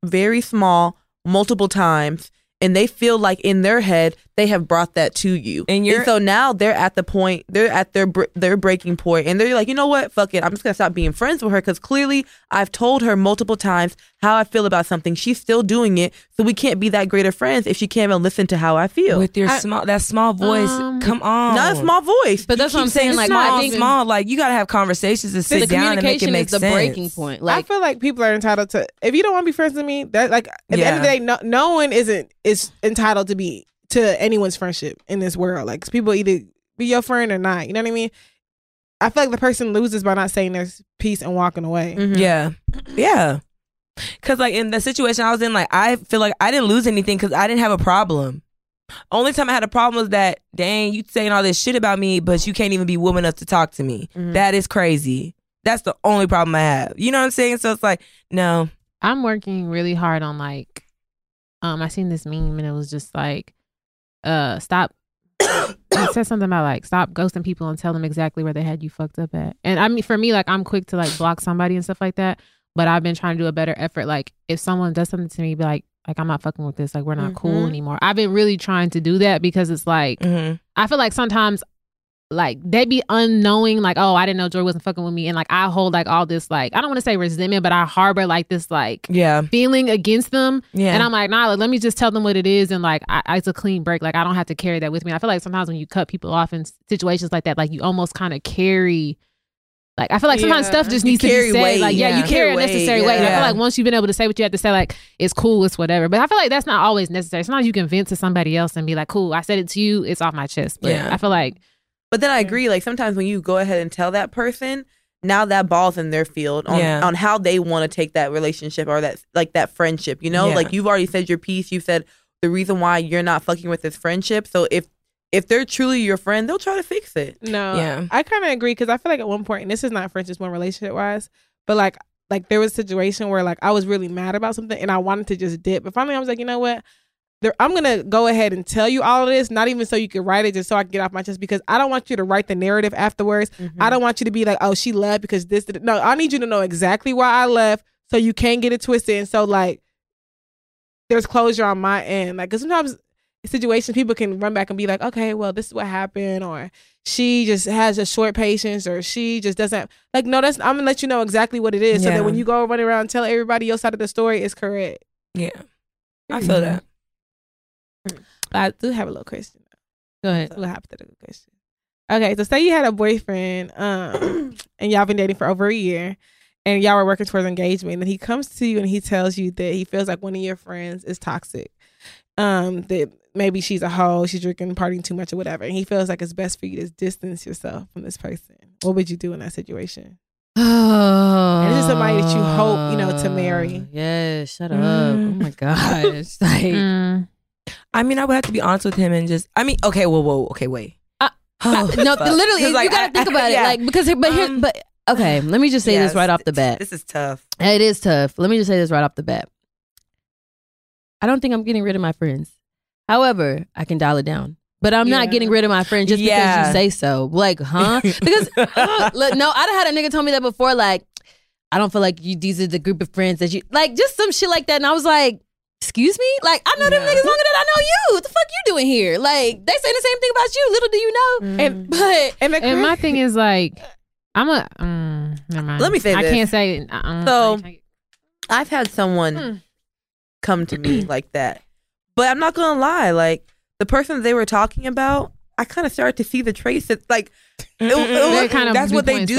very small multiple times, and they feel like in their head they have brought that to you, and so now they're at the point, they're at their breaking point, and they're like, you know what, fuck it, I'm just gonna stop being friends with her because clearly I've told her multiple times how I feel about something. She's still doing it, so we can't be that great of friends if she can't even listen to how I feel. With your small voice, come on, not a small voice, but that's what I'm saying. Like small, like you gotta have conversations and sit down and make it make sense. The communication is the breaking point. Like, I feel like people are entitled to. If you don't want to be friends with me, that like at the end of the day, no one is entitled to be to anyone's friendship in this world. Like people either be your friend or not. You know what I mean? I feel like the person loses by not saying their piece and walking away. Mm-hmm. Yeah. Yeah. Because like in the situation I was in, like I feel like I didn't lose anything because I didn't have a problem. Only time I had a problem was that, dang, you saying all this shit about me, but you can't even be woman enough to talk to me. Mm-hmm. That is crazy. That's the only problem I have. You know what I'm saying? So it's like, no. I'm working really hard on like, I seen this meme and it was just like, stop. It said something about like stop ghosting people and tell them exactly where they had you fucked up at. And I mean, for me, like I'm quick to like block somebody and stuff like that, but I've been trying to do a better effort. Like if someone does something to me, be like I'm not fucking with this. Like we're not cool anymore. I've been really trying to do that because it's like I feel like sometimes like they be unknowing, like, oh, I didn't know Joy wasn't fucking with me, and like I hold like all this like I don't want to say resentment, but I harbor like this like feeling against them, and I'm like, nah, like, let me just tell them what it is, and like it's a clean break, like I don't have to carry that with me. I feel like sometimes when you cut people off in situations like that, like you almost kind of carry, like I feel like sometimes stuff just needs to be said weight, like you carry a necessary weight. And I feel like once you've been able to say what you have to say, like it's cool, it's whatever, but I feel like that's not always necessary. Sometimes you can vent to somebody else and be like, cool, I said it to you, it's off my chest. But I feel like, but then I agree, like sometimes when you go ahead and tell that person, now that ball's in their field on how they want to take that relationship or that like that friendship, you know? Like you've already said your piece, you said the reason why you're not fucking with this friendship. So if they're truly your friend, they'll try to fix it. No. Yeah. I kind of agree because I feel like at one point, and this is not friendship, more relationship wise, but like there was a situation where like I was really mad about something and I wanted to just dip. But finally I was like, you know what? I'm going to go ahead and tell you all of this, not even so you can write it, just so I can get off my chest, because I don't want you to write the narrative afterwards. Mm-hmm. I don't want you to be like, oh, she left because this. No, I need you to know exactly why I left so you can't get it twisted. And so, like, there's closure on my end. Like, because sometimes in situations, people can run back and be like, okay, well, this is what happened, or she just has a short patience, or she just doesn't. Like, no, I'm going to let you know exactly what it is so that when you go running around and tell everybody your side of the story, it's correct. Yeah. I feel that. But I do have a little question though. Go ahead. So, a hypothetical question. Okay, so say you had a boyfriend and y'all been dating for over a year and y'all were working towards engagement, and then he comes to you and he tells you that he feels like one of your friends is toxic, that maybe she's a hoe, she's drinking, partying too much or whatever, and he feels like it's best for you to distance yourself from this person. What would you do in that situation? And this is somebody that you hope, you know, to marry. Yeah, shut up. Oh my gosh. Like, I mean, I would have to be honest with him and just, I mean, okay, whoa, okay, wait. No, literally, like, you gotta think about it. Like, because, but here, but, okay, let me just say this right off the bat. This is tough. It is tough. Let me just say this right off the bat. I don't think I'm getting rid of my friends. However, I can dial it down. But I'm not getting rid of my friend just because you say so. Like, huh? Because, no, I'd have had a nigga tell me that before, like, I don't feel like you, these are the group of friends that you, like, just some shit like that. And I was like, excuse me? Like, I know them niggas longer than I know you. What the fuck you doing here? Like, they saying the same thing about you. Little do you know. And my thing is, like, I'm a, never mind. Let me say this. I can't say, so, I've had someone come to me like that. But I'm not gonna lie, like, the person they were talking about, I kind of started to see the trace that, like, that's what they do.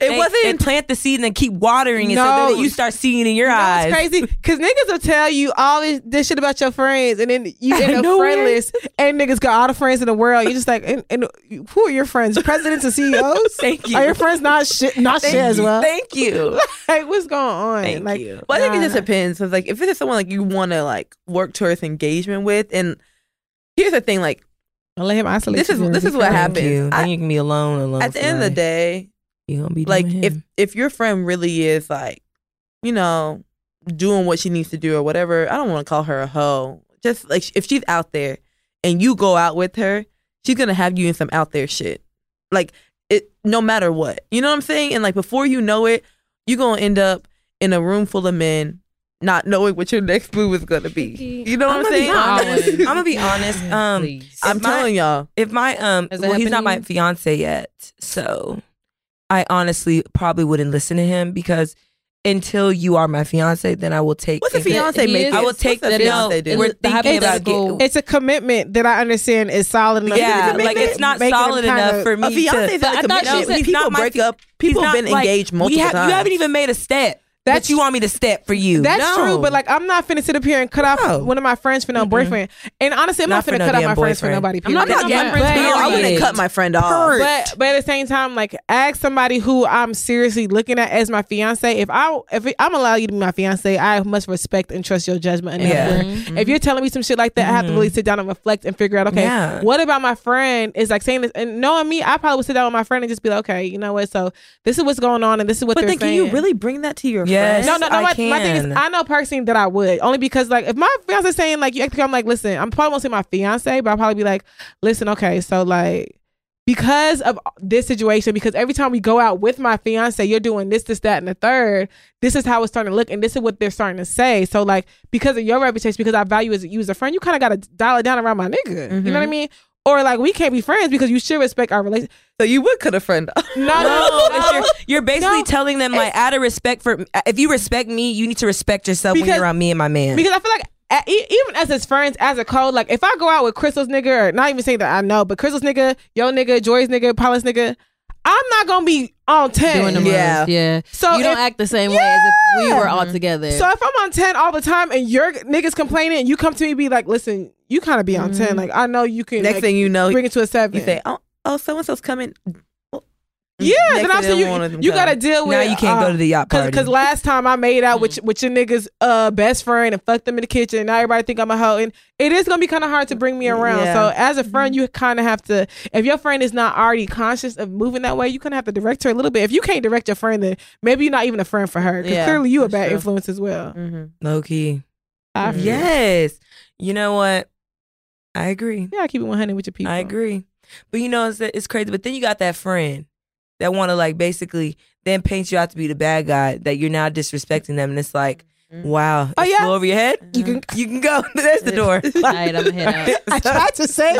It wasn't they plant the seed and then keep watering it so then you start seeing it in your eyes. It's crazy because niggas will tell you all this shit about your friends and then you end up friendless and niggas got all the friends in the world. You're just like, and who are your friends? Presidents and CEOs? Thank you. Are your friends not shit as well? Thank you. Like, what's going on? Thank like, you. Well, I think it just depends. Because, like, if it's someone like you want to, like, work towards engagement with, and here's the thing, like, I'll let him isolate. This is what happens. Then you can be alone. At the end of the day, you gonna be like, if your friend really is, like, you know, doing what she needs to do or whatever. I don't want to call her a hoe. Just like if she's out there and you go out with her, she's gonna have you in some out there shit. Like it, no matter what. You know what I'm saying? And like before you know it, you're gonna end up in a room full of men, not knowing what your next move is gonna be. You know what I'm saying? I'm gonna be honest. I'm telling y'all. If my he's not my fiance yet, so I honestly probably wouldn't listen to him because until you are my fiance, then I will take. What's a fiance make? I will take the fiance. We're thinking about getting. It's a commitment that I understand is solid enough. Yeah, like it's not solid enough for me. A fiance is a commitment. People break up. People have been engaged multiple times. You haven't even made a step. That you want me to step for you. That's true, but like I'm not finna sit up here and cut off one of my friends for no boyfriend. And honestly, I'm not finna cut off my friends for nobody. I'm not cutting my friends. I wouldn't cut my friend off. But at the same time, like ask somebody who I'm seriously looking at as my fiance. If I'm allowing you to be my fiance, I must respect and trust your judgment. Yeah. If you're telling me some shit like that, I have to really sit down and reflect and figure out. Okay, what about my friend is like saying this? And knowing me, I probably would sit down with my friend and just be like, okay, you know what? So this is what's going on, and this is what. But then, can you really bring that to your friend? Yes, no. My thing is, I know personally that I would only because, like, if my fiance saying like you act like I'm like, listen, I'm probably won't say my fiance, but I'll probably be like, listen, okay, so like because of this situation, because every time we go out with my fiance, you're doing this, that, and the third. This is how it's starting to look, and this is what they're starting to say. So like because of your reputation, because I value you as a friend, you kind of got to dial it down around my nigga. You know what I mean? Or like we can't be friends because you should respect our relationship. So you would cut a friend off. No. You're basically telling them like out of respect for if you respect me, you need to respect yourself when you're around me and my man. Because I feel like even as his friends, as a code, like if I go out with Crystal's nigga, or not even saying that I know, but Crystal's nigga, yo nigga, Joy's nigga, Paula's nigga, I'm not gonna be on 10. Doing the most, yeah. So you don't act the same way as if we were all together. So if I'm on 10 all the time and your niggas complaining, and you come to me and be like, listen, you kind of be on 10. Like I know you can. Next thing you know, bring it to a 7. You say, oh, so and so's coming. Yeah, then I say you got to deal with. Now you can't go to the yacht party because last time I made out with your niggas' best friend and fucked them in the kitchen. And now everybody think I'm a hoe, and it is gonna be kind of hard to bring me around. Yeah. So as a friend, you kind of have to. If your friend is not already conscious of moving that way, you kind of have to direct her a little bit. If you can't direct your friend, then maybe you're not even a friend for her. Because clearly you a bad influence as well. Low key. Yes, you know what? I agree. Yeah, I keep it 100 with your people. I agree, but you know it's crazy. But then you got that friend that want to like basically then paint you out to be the bad guy that you're now disrespecting them, and it's like, wow, blow over your head. You can go. There's the door. All right, I'm head out. I tried to say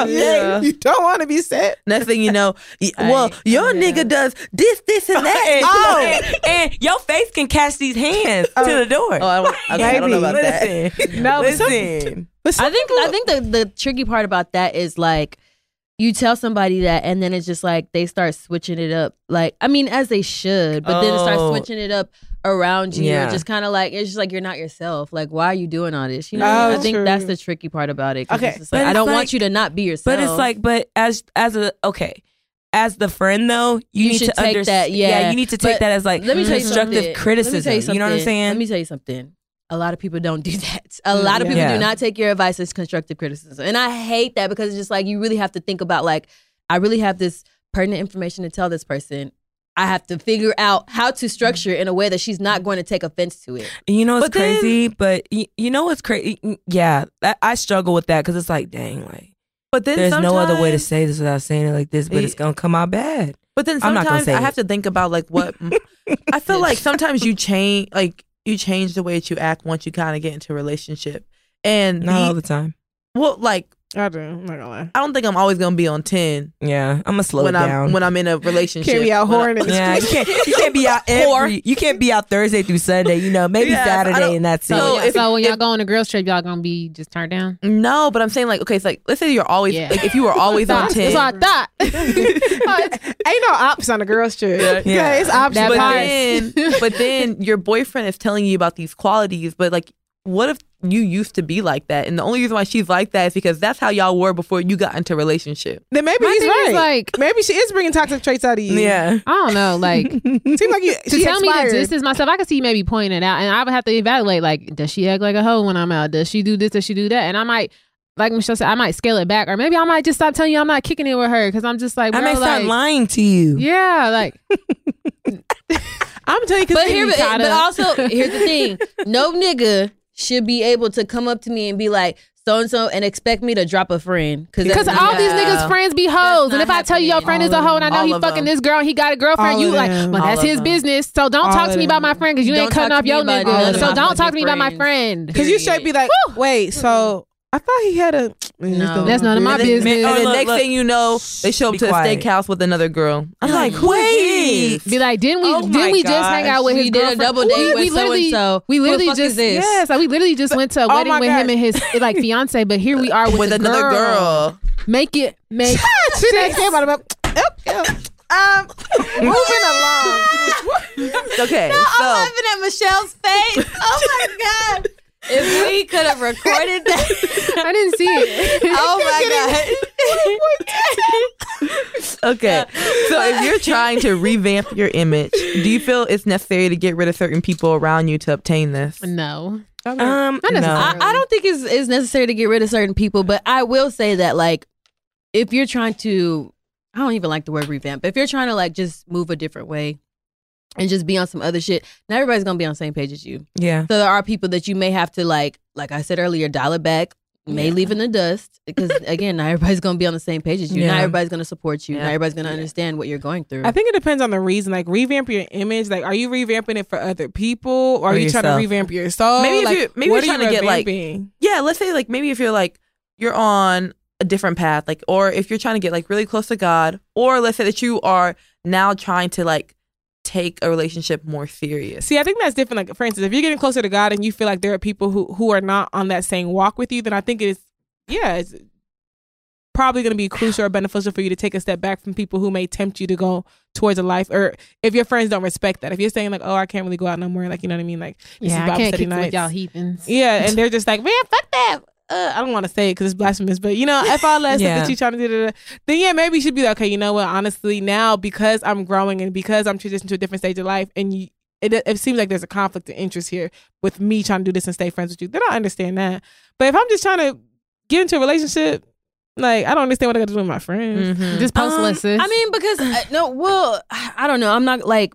you don't want to be said. Next thing you know, your nigga does this and that, and your face can catch these hands to the door. I don't know about that. No, listen. I think the tricky part about that is like. You tell somebody that, and then it's just like they start switching it up. Like, I mean, as they should, but then it starts switching it up around you. Yeah. Just kind of like it's just like you're not yourself. Like, why are you doing all this? You know, I think that's the tricky part about it. Okay, it's just like, I don't want you to not be yourself. But it's like, but as a okay, as the friend though, you need to understand that. Yeah, you need to take that as like constructive criticism. You know what I'm saying? Let me tell you something. A lot of people don't do that. A lot of people do not take your advice as constructive criticism. And I hate that because it's just like you really have to think about like, I really have this pertinent information to tell this person. I have to figure out how to structure it in a way that she's not going to take offense to it. You know what's crazy? But you know what's crazy? Yeah, I struggle with that because it's like, dang, like, but then there's no other way to say this without saying it like this, but it's going to come out bad. But then sometimes I have to think about like what, I feel like sometimes you change, like, you change the way that you act once you kind of get into a relationship. And not all the time. Well, like, I do. I'm not gonna lie. I don't think I'm always gonna be on 10. Yeah, I'm gonna slow down when I'm in a relationship. Can't be out horny. Yeah, you can't be out every. You can't be out Thursday through Sunday. You know, maybe Saturday and that's it. So when y'all go on a girls trip, y'all gonna be just turned down? No, but I'm saying like, okay, it's like let's say you're always like if you were always on 10. That's what I thought. Ain't no ops on a girls trip. Yeah, it's ops. But then your boyfriend is telling you about these qualities, but like, what if you used to be like that? And the only reason why she's like that is because that's how y'all were before you got into a relationship. Then maybe he's right. Like, maybe she is bringing toxic traits out of you. Yeah. I don't know. Like, seems like you, to tell me to distance myself, I could see maybe pointing it out. And I would have to evaluate, like, does she act like a hoe when I'm out? Does she do this? Does she do that? And I might, like Michelle said, I might scale it back. Or maybe I might just stop telling you I'm not kicking it with her because I'm just like, I may start lying to you. Yeah. Like, I'm telling you. But also, here's the thing. No nigga should be able to come up to me and be like, so-and-so, and expect me to drop a friend. Because all these niggas' friends be hoes. And if I tell you your friend is a hoe and I know he fucking this girl and he got a girlfriend, you like, well, that's his business. So don't talk to me about my friend because you ain't cutting off your nigga. So don't talk to me about my friend. Because you should be like, wait, so I thought he had a... No, that's none of my business. And the next thing you know, they show up to a steakhouse with another girl. I'm like, wait. Be like, didn't we just hang out with his girlfriend? We did a double date with so-and-so. We literally just... Yes, like, we literally just went to a wedding with him and his like fiance, but here we are with another girl. Make it... She didn't care about it. Moving along. Okay, so... I'm laughing at Michelle's face. Oh, my God. If we could have recorded that. I didn't see it. Oh my God. Okay. So if you're trying to revamp your image, do you feel it's necessary to get rid of certain people around you to obtain this? No. I don't think it's necessary to get rid of certain people, but I will say that like if you're trying to, I don't even like the word revamp, but if you're trying to like just move a different way, and just be on some other shit. Not everybody's gonna be on the same page as you. Yeah. So there are people that you may have to like I said earlier, dial it back, may leave in the dust. Because again, not everybody's gonna be on the same page as you. Yeah. Not everybody's gonna support you. Yeah. Not everybody's gonna understand what you're going through. I think it depends on the reason. Like revamp your image. Like, are you revamping it for other people? Or are you trying to revamp your soul? Maybe if like, you're trying to get revamping? Like, yeah, let's say like maybe if you're like you're on a different path, like, or if you're trying to get like really close to God, or let's say that you are now trying to like take a relationship more serious. See, I think that's different. Like, for instance, if you're getting closer to God and you feel like there are people who are not on that same walk with you, then I think it's probably going to be crucial or beneficial for you to take a step back from people who may tempt you to go towards a life, or if your friends don't respect that. If you're saying like, oh, I can't really go out no more, like, you know what I mean? Like, I can't keep with y'all heathens. Yeah, and they're just like, man, fuck that. I don't want to say it because it's blasphemous, but you know, if all that stuff that you trying to do, then maybe you should be like, okay, you know what? Honestly, now because I'm growing and because I'm transitioning to a different stage of life, and it seems like there's a conflict of interest here with me trying to do this and stay friends with you. They don't understand that. But if I'm just trying to get into a relationship, like, I don't understand what I got to do with my friends. Mm-hmm. Just post less. I mean, because I don't know. I'm not like.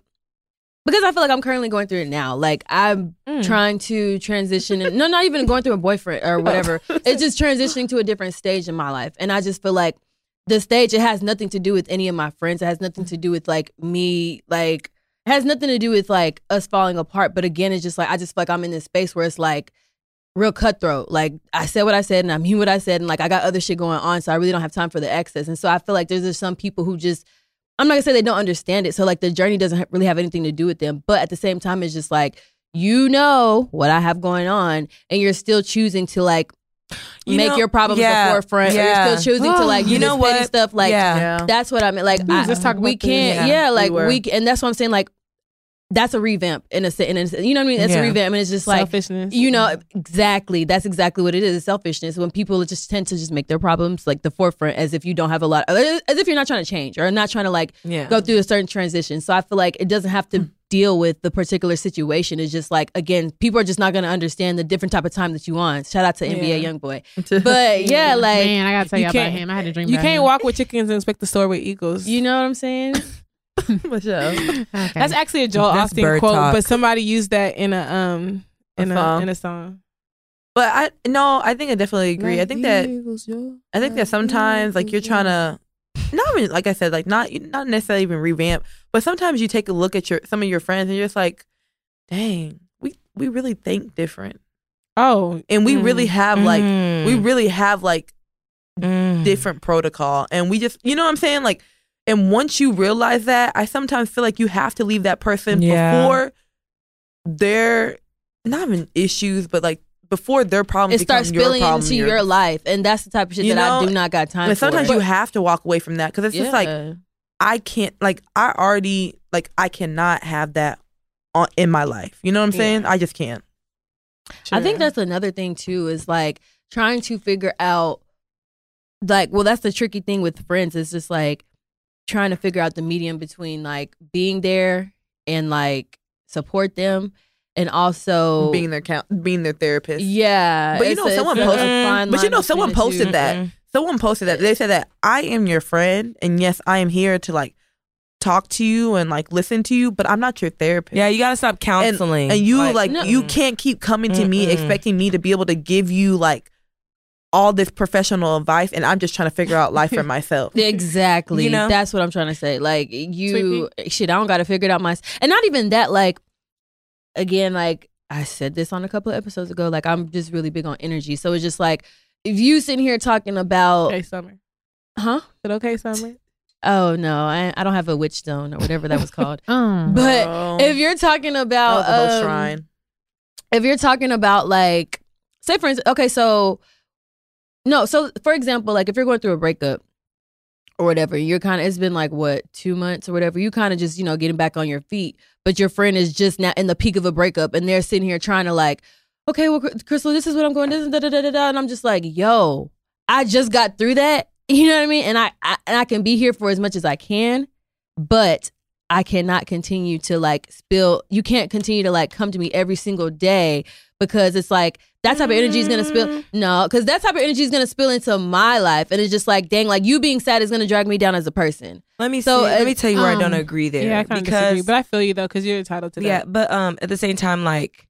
Because I feel like I'm currently going through it now. Like, I'm trying to transition. And, not even going through a boyfriend or whatever. It's just transitioning to a different stage in my life. And I just feel like the stage, it has nothing to do with any of my friends. It has nothing to do with, like, me. Like, it has nothing to do with, like, us falling apart. But again, it's just like, I just feel like I'm in this space where it's, like, real cutthroat. Like, I said what I said and I mean what I said. And, like, I got other shit going on. So I really don't have time for the excess. And so I feel like there's just some people who just... I'm not gonna say they don't understand it. So like the journey doesn't really have anything to do with them. But at the same time, it's just like, you know what I have going on and you're still choosing to like make your problems the forefront. Yeah. Or you're still choosing to like, you know what, petty stuff. Like, that's what I mean. Like, we can't, and that's what I'm saying. Like, that's a revamp in a sense. You know what I mean? That's a revamp. And it's just like, selfishness. You know, exactly. That's exactly what it is. It's selfishness. When people just tend to just make their problems like the forefront, as if you don't have a lot, as if you're not trying to change or not trying to like go through a certain transition. So I feel like it doesn't have to deal with the particular situation. It's just like, again, people are just not going to understand the different type of time that you on. Shout out to NBA Youngboy. But yeah, like, man, I got to tell you about him. I had a dream about him. You can't walk with chickens and expect the store with eagles. You know what I'm saying? Michelle. Okay. That's actually a Joel Austin quote, but somebody used that in a song. But I think I definitely agree. I think that sometimes like you're trying to not necessarily even revamp, but sometimes you take a look at some of your friends and you're just like, dang, we really think different. Oh, and we really have different protocol, and we just, you know what I'm saying, like. And once you realize that, I sometimes feel like you have to leave that person before their, not even issues, but like before their problems become your problem. It starts spilling into your life. And that's the type of shit I do not got time for. Sometimes you have to walk away from that because it's just like, I can't, like, I cannot have that in my life. You know what I'm saying? Yeah. I just can't. Sure. I think that's another thing too, is like trying to figure out, like, well, that's the tricky thing with friends. It's just like, trying to figure out the medium between like being there and like support them, and also being their therapist. Yeah, but someone posted that. Someone posted that. They said that I am your friend, and yes, I am here to like talk to you and like listen to you, but I'm not your therapist. Yeah, you gotta stop counseling, and you you can't keep coming to me expecting me to be able to give you like all this professional advice, and I'm just trying to figure out life for myself. Exactly. You know? That's what I'm trying to say. Like, you, shit, I don't got to figure it out myself. And not even that, like, again, like, I said this on a couple of episodes ago, like, I'm just really big on energy. So it's just like, if you sitting here talking about... Okay, Summer. Huh? Is it okay, Summer? Oh, no, I don't have a witch stone or whatever that was called. But if you're talking about... That was a whole shrine. If you're talking about, like, say, for instance, okay, so... No, so for example, like if you're going through a breakup or whatever, you're kind of, it's been like what, 2 months or whatever, you kind of just, you know, getting back on your feet, but your friend is just now in the peak of a breakup and they're sitting here trying to like, okay, well, Crystal, this is what I'm going, this is da da da da da, and I'm just like, yo, I just got through that, you know what I mean, and I can be here for as much as I can, but I cannot continue to like spill. You can't continue to like come to me every single day, because it's like that type of energy is gonna spill. No, because that type of energy is gonna spill into my life, and it's just like, dang, like you being sad is gonna drag me down as a person. Let me tell you where I don't agree there. Yeah, I kind of disagree, but I feel you though, because you're entitled to that. Yeah, but at the same time, like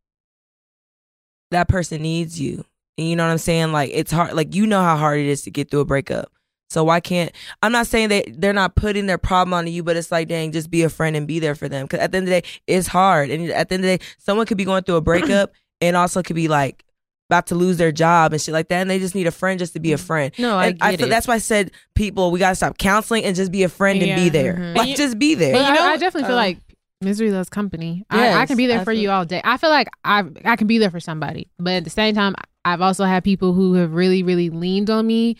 that person needs you, and you know what I'm saying. Like it's hard. Like you know how hard it is to get through a breakup. So why can't? I'm not saying that they're not putting their problem on you, but it's like, dang, just be a friend and be there for them. Because at the end of the day, it's hard, and at the end of the day, someone could be going through a breakup, and also could be like about to lose their job and shit like that, and they just need a friend just to be a friend. No, I get it. That's why I said, people, we gotta stop counseling and just be a friend and be there. Mm-hmm. Like just be there. But you know, I definitely feel like misery loves company. Yes, I can be there for you all day. I feel like I can be there for somebody, but at the same time, I've also had people who have really, really leaned on me.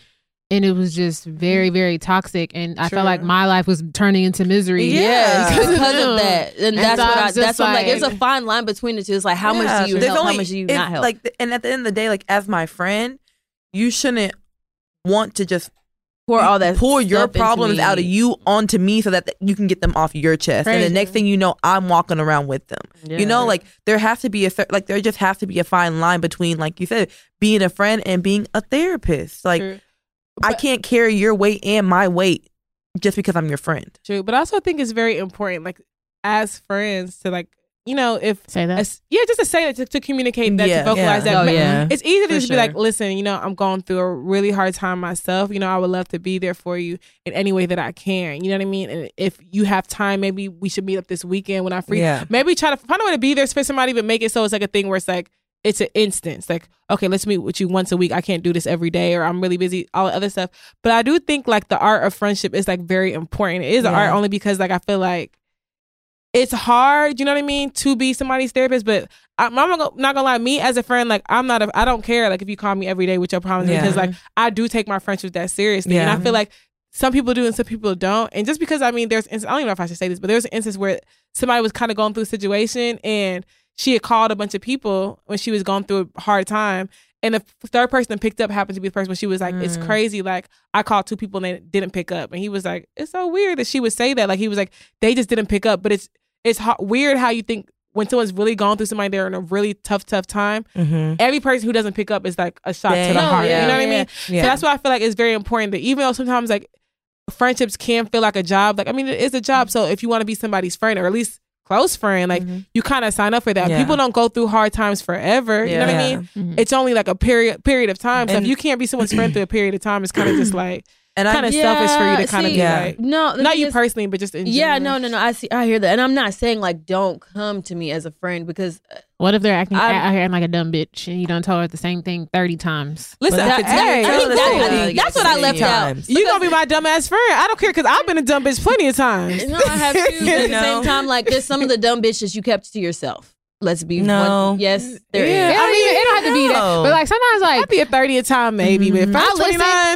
And it was just very, very toxic. And I felt like my life was turning into misery. Yeah, because of that. And that's so what I'm like, it's a fine line between the two. It's like, how much do you help? How much do you not help? Like, and at the end of the day, like as my friend, you shouldn't want to just pour your problems out of you onto me so that you can get them off your chest. Crazy. And the next thing you know, I'm walking around with them. Yeah. You know, like there just has to be a fine line between, like you said, being a friend and being a therapist. Like. True. But I can't carry your weight and my weight just because I'm your friend. True, but I also think it's very important, like as friends, to like, you know, if say that, just to say that, to communicate that, to vocalize that. It's easy to just be like, listen, you know, I'm going through a really hard time myself. You know, I would love to be there for you in any way that I can. You know what I mean? And if you have time, maybe we should meet up this weekend when I'm free. Yeah. Maybe try to find a way to be there for somebody, but make it so it's like a thing where it's like. It's an instance. Like, okay, let's meet with you once a week. I can't do this every day, or I'm really busy, all the other stuff. But I do think like the art of friendship is like very important. It is an art only because like I feel like it's hard, you know what I mean, to be somebody's therapist. But I'm not gonna lie, me as a friend, like I don't care like if you call me every day with your problems because like I do take my friendships that seriously. And I feel like some people do and some people don't. And just because, I mean, there's, I don't even know if I should say this, but there was an instance where somebody was kind of going through a situation and she had called a bunch of people when she was going through a hard time. And the third person that picked up happened to be the person when she was like, it's crazy. Like, I called two people and they didn't pick up. And he was like, it's so weird that she would say that. Like, he was like, they just didn't pick up. But it's weird how you think when someone's really going through somebody, they're in a really tough time. Mm-hmm. Every person who doesn't pick up is like a shot to the heart. Yeah. You know what I mean? Yeah. So that's why I feel like it's very important that even though sometimes like, friendships can feel like a job. Like, I mean, it is a job. So if you want to be somebody's friend or at least close friend, like you kind of sign up for that. Yeah. People don't go through hard times forever. Yeah. You know what I mean? Mm-hmm. It's only like a period of time. So if you can't be someone's friend through a period of time, it's kind of just like kind of selfish for you to kind of be like, no, not you personally, but just in general. Yeah, no. I hear that, and I'm not saying like don't come to me as a friend because. What if they're acting out here like a dumb bitch and you done told her the same thing 30 times? Listen, that's what I left out. You gonna be my dumb ass friend. I don't care because I've been a dumb bitch plenty of times. No, I have too. At the same time, like there's some of the dumb bitches you kept to yourself. Let's be one. Yes, there is. I mean, it don't have to be that. But like sometimes, like I'd be a 30th time maybe. Mm-hmm.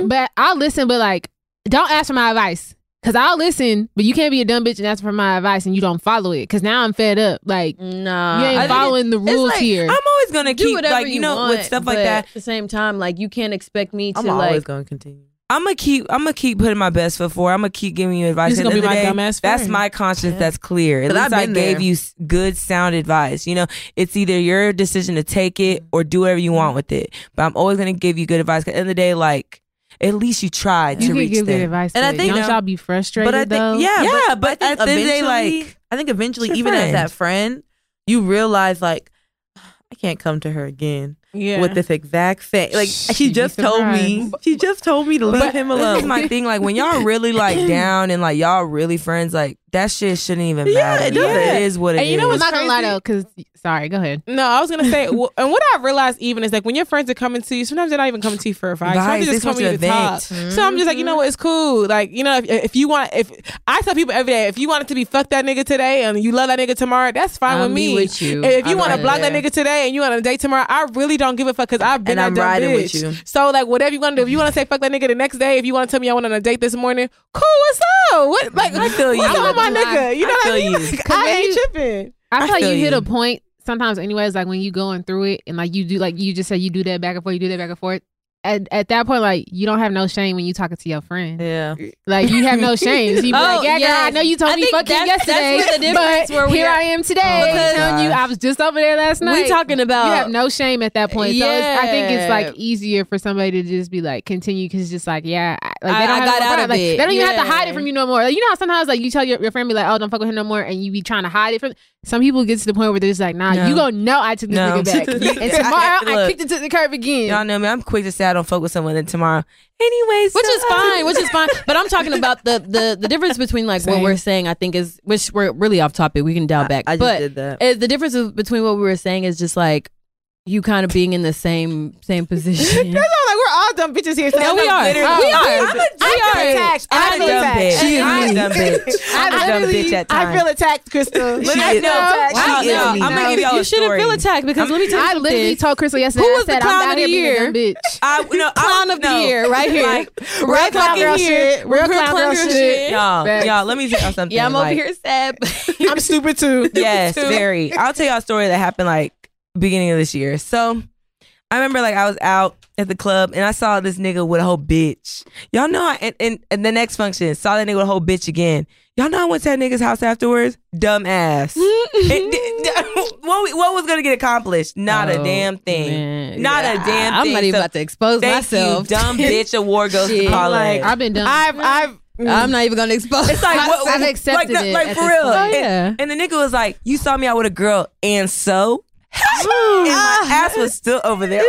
But I'll listen, but like don't ask for my advice. Cause I'll listen, but you can't be a dumb bitch and ask for my advice and you don't follow it. Cause now I'm fed up. Like, you ain't following the rules like, here. I'm always gonna keep like you want, with stuff like that. At the same time, like you can't expect me to. I'm always gonna continue. I'm gonna keep putting my best foot forward. I'm gonna keep giving you advice. This is gonna be my dumbass friend. That's my conscience. Yeah. That's clear. At least I gave you good, sound advice. You know, it's either your decision to take it or do whatever you want with it. But I'm always gonna give you good advice. Cause at the end of the day, like. At least you tried to reach there. Advice and I think y'all be frustrated. But I think, but at the end of the day, like I think eventually, even as that friend, you realize like I can't come to her again. Yeah. With this exact thing, like she just told me to leave him alone. This is my thing, like when y'all really like down and like y'all really friends, like that shit shouldn't even matter. It doesn't. It is what it is. You know what's crazy? I'm not gonna lie though, because sorry, go ahead. No, I was gonna say, and what I realized even is like when your friends are coming to you, sometimes they're not even coming to you for advice. Sometimes they're just coming to you to talk. Mm-hmm. So I'm just like, you know what, it's cool. Like you know, if you want, if I tell people every day, if you want it to be fuck that nigga today and you love that nigga tomorrow, that's fine with me. With you. If you want to block that nigga today and you want to date tomorrow, I really don't give a fuck because I've been and I'm riding bitch. With you. So like whatever you want to do, if you want to say fuck that nigga the next day, if you want to tell me I went on a date this morning, cool, what's up? What like I feel you. I'm my nigga. You know what I mean? Like, I ain't tripping. I feel like you hit a point sometimes anyways, like when you going through it and like you do like you just said you do that back and forth, At that point, like you don't have no shame when you talking to your friend. Yeah, like you have no shame. So you be like, girl, I know you told me fucking yesterday, that's but here I am today. Telling you, I was just over there last night. We talking about you have no shame at that point. Yeah. So I think it's like easier for somebody to just be like continue because it's just like I got out of it. They don't even have to hide it from you no more. Like, you know how sometimes like you tell your friend be like, oh, don't fuck with him no more, and you be trying to hide it from. Some people get to the point where they're just like, nah, you gonna know I took this nigga back, and tomorrow I kicked it to the curb again. Y'all know me. I'm quick to say I don't fuck with someone then tomorrow. Anyways, which is fine. But I'm talking about the difference between like what we're saying. I think is which we're really off topic. We can dial back. I just did that. The difference between what we were saying is just like you kind of being in the same position. That's all, like we're all dumb bitches here. So no, we are. I'm attacked. I'm a dumb bitch. I'm a dumb bitch at times. I feel attacked, Crystal. I'm gonna give y'all a story. You shouldn't feel attacked because let me tell you. I literally told Crystal yesterday. Who was the clown of the year? Clown of the year, right here. Real clown girl shit. Y'all, let me tell y'all something. Yeah, I'm over here sad. I'm stupid too. Yes, very. I'll tell y'all a story that happened like. Beginning of this year. So I remember like I was out at the club and I saw this nigga with a whole bitch. Y'all know and the next function saw that nigga with a whole bitch again. Y'all know I went to that nigga's house afterwards? Dumb ass. What was gonna get accomplished? Not a damn thing. Man. Not a damn thing. I'm not even about to expose myself. Thank you, dumb bitch award goes to college. Like, I've been dumb. I'm not even gonna expose. It's like I've accepted it. Like for real. Oh, yeah. And the nigga was like, you saw me out with a girl and so and my ass was still over there.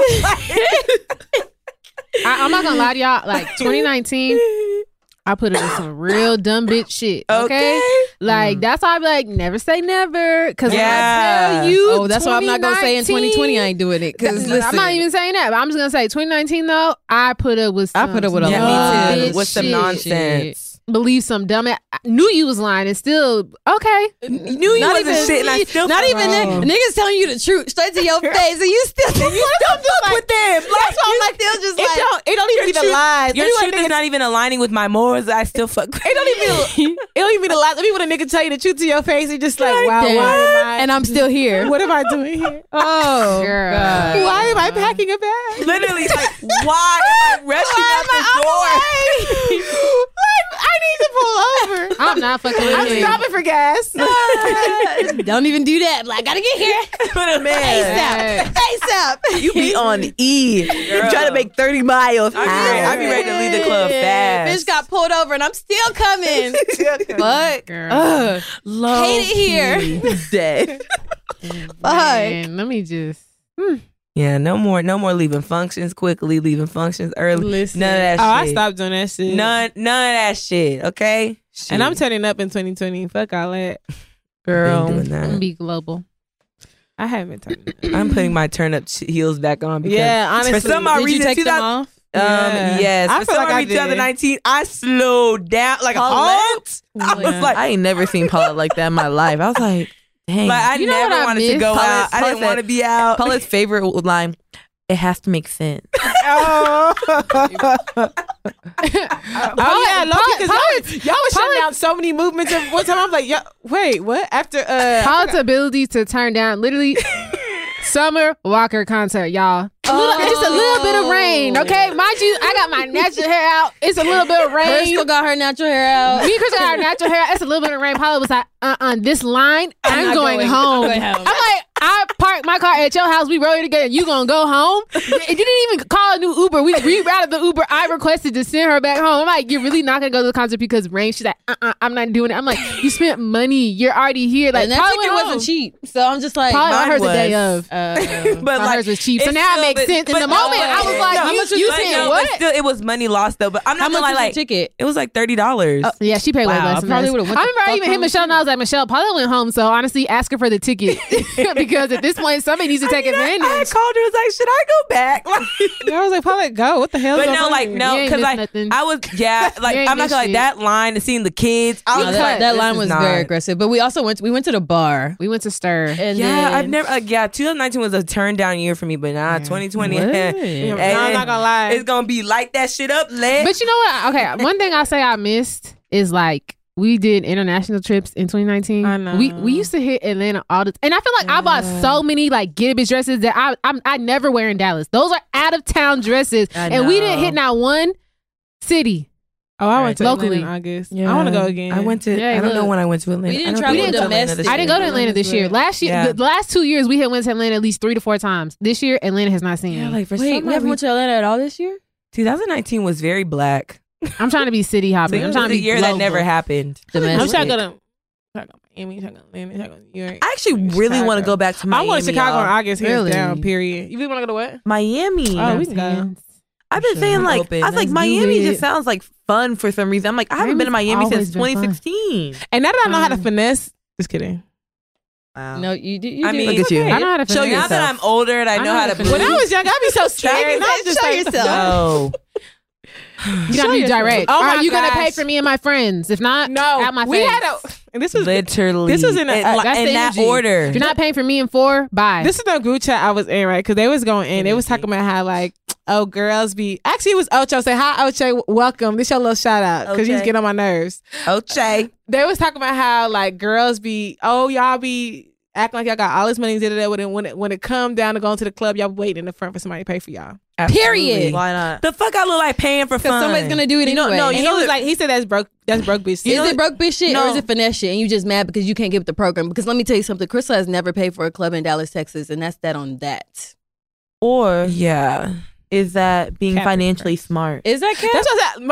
I'm not gonna lie to y'all, like 2019 I put it in some real dumb bitch shit. Okay? Like that's why I'm like never say never. Cause when I tell you that's why I'm not gonna say in 2020 I ain't doing it. Cause listen, I'm not even saying that, but I'm just gonna say 2019 though, I put up with some nonsense. believe some dumb. I knew you was lying and still okay. Knew you wasn't shit. And I still not even niggas telling you the truth straight to your face, and you still fuck with them. That's why I'm like still just like it don't even be the lies. Your truth is not even aligning with my morals. I still fuck. It don't even be the lies. Let me when a nigga tell you the truth to your face, and just like wow, why am I? And I'm still here. What am I doing here? Oh God, why am I packing a bag? Literally, like why am I rushing out the door? I need to pull over. I'm not fucking with you. I'm stopping for gas. Don't even do that. Like, I gotta get here. But man. ASAP. You be on E. Girl. Trying to make 30 miles. I'll be ready to leave the club fast. Bitch got pulled over and I'm still coming. Fuck. Girl. Low hate it here. Dead. Man, let me just... Yeah, no more leaving functions quickly, leaving functions early. Listen, none of that shit. I stopped doing that shit. None of that shit, okay? Shit. And I'm turning up in 2020. Fuck all that. Girl, I'm gonna be global. I haven't turned up. I'm putting my turn up heels back on because honestly, for some odd reason, you take them off? Yes. I feel like I did. 2019, I slowed down like a halt. I was like, I ain't never seen Paula like that in my life. I was like, dang. Like I never wanted to go out. I didn't want to be out. Paula's favorite line, it has to make sense. Oh. Y'all was shutting down so many movements at one time. I'm like, wait, what? After Paula's ability to turn down literally Summer Walker concert, y'all. Just a little bit of rain, okay? Mind you, I got my natural hair out. It's a little bit of rain. Crystal got her natural hair out. Me and Crystal got our natural hair out. It's a little bit of rain. Paula was like, this line, I'm going home. I'm like, I parked my car at your house. We rode together. You gonna go home? You didn't even call a new Uber. We rerouted the Uber. I requested to send her back home. I'm like, you're really not gonna go to the concert because rain? She's like, I'm not doing it. I'm like, you spent money. You're already here. Like, and that ticket wasn't cheap. So I'm just like, probably hers was. The day of. But like, hers was cheap. So now it makes sense. In the moment, I was like, you said what? But still, it was money lost though. But I'm not gonna lie, like, ticket? It was like $30. Yeah, she paid way less. I remember I even hit Michelle and I was like, Michelle, Paula went home. So honestly, ask her for the ticket. Because at this point, somebody needs to take advantage. I called her and was like, should I go back? Like, I was like, probably go. What the hell? But no, because I was, like, I'm not gonna like that line and seeing the kids. That line was very aggressive. But we also went to the bar. We went to Stir. And then, I've never, 2019 was a turn down year for me, but 2020. I'm not gonna lie. It's gonna be light that shit up, lit. But you know what? Okay, one thing I say I missed is like, we did international trips in 2019. I know. We used to hit Atlanta all the time. And I feel like I bought so many like get a bitch dresses that I never wear in Dallas. Those are out of town dresses. And we didn't hit not one city. Oh, I went to locally. Atlanta in August. Yeah. I want to go again. I went to, I don't know when I went to Atlanta. We didn't travel domestic. I didn't go to Atlanta this year. Last year, the last 2 years, we had went to Atlanta at least 3 to 4 times. This year, Atlanta has not seen it. Like, wait, we haven't went to Atlanta at all this year? 2019 was very black. I'm trying to be city hopping. So I'm trying to be year global. That never happened. Domestic. I'm trying to Miami, trying to Atlanta, trying to New York. I actually really want to go back to Miami. I want to Chicago in August, really? Hands down. Period. You really want to go to what? Miami. Oh, we can go. I've been saying like open. I was like Miami just sounds like fun for some reason. I'm like I haven't been to Miami since 2016. And now that I know how to finesse, just kidding. Wow. No, you do. I mean, look at you. I know how to finesse. Now that I'm older and I know how to. When I was young, I'd be so scared. Show yourself. You gotta be direct. Oh are you gonna pay for me and my friends? If not, no. At my face. We had and this was literally. This was in that order. If you're not paying for me and four, bye. This is the group chat I was in, right? Because they was going in. They was talking about how like, oh, girls be. Actually, it was Ocho. Say hi, Ocho. Welcome. This your little shout out because you was getting on my nerves. Ocho. They was talking about how like girls be. Oh, y'all be. Acting like y'all got all this money when it come down to going to the club, y'all waiting in the front for somebody to pay for y'all. Absolutely. Period. Why not? The fuck I look like paying for fun? Somebody's gonna do it anyway. No, you know he was like he said that's broke bitch shit. Is it broke bitch shit or is it finesse shit? And you just mad because you can't get with the program? Because let me tell you something. Crystal has never paid for a club in Dallas, Texas, and that's that on that. Or is that being financially smart? Is that cap?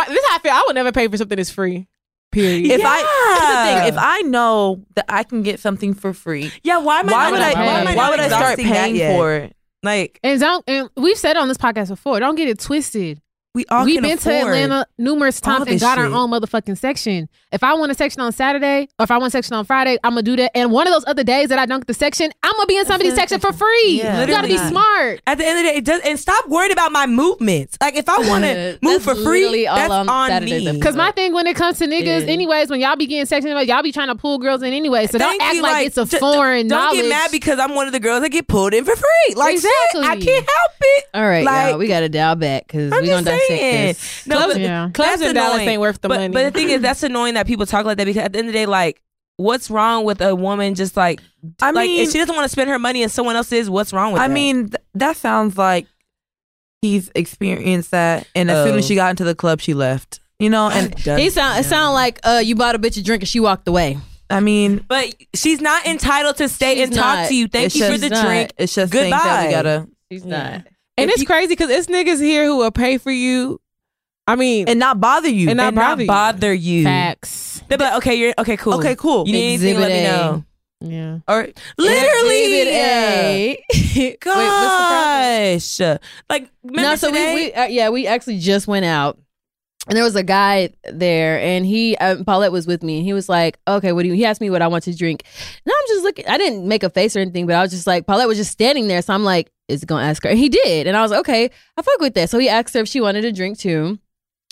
This is how I feel. I would never pay for something that's free. Period. If I know that I can get something for free, why would I start paying for it? Like, and we've said on this podcast before, don't get it twisted. We've been to Atlanta numerous times and got our own motherfucking section. If I want a section on Saturday or if I want a section on Friday, I'm going to do that. And one of those other days that I don't get the section, I'm going to be in somebody's section for free. Yeah. You got to be smart. At the end of the day, and stop worried about my movements. Like, if I want to move for free, that's on me. Because my thing when it comes to niggas, anyways, when y'all be getting sectioned, y'all be trying to pull girls in anyway. So don't act like it's a foreign knowledge. Don't get mad because I'm one of the girls that get pulled in for free. Like, exactly. Shit, I can't help it. All right, y'all, we got to dial back because we're going to dissect this. No, clubs in Dallas ain't worth the money. But the thing is, that's annoying that people talk like that, because at the end of the day, like, what's wrong with a woman just like, I like, mean, if she doesn't want to spend her money and someone else is, what's wrong with that? I mean, that sounds like he's experienced that, and as soon as she got into the club, she left. You know, and it sound like you bought a bitch a drink and she walked away. I mean, but she's not entitled to stay and talk to you. Thank you for the drink. It's just goodbye. That we gotta, she's not. And it's crazy because it's niggas here who will pay for you. I mean, and not bother you, and not bother you. Facts. They're like, okay, you're okay, cool. Okay, cool. You need anything? Let me know. Yeah. Or literally. Exhibit A. Gosh. Wait, like, remember today? We actually just went out. And there was a guy there, and Paulette was with me, and he was like, okay, he asked me what I want to drink. And I'm just looking, I didn't make a face or anything, but I was just like, Paulette was just standing there. So I'm like, is it going to ask her? And he did. And I was like, okay, I fuck with that. So he asked her if she wanted a drink too.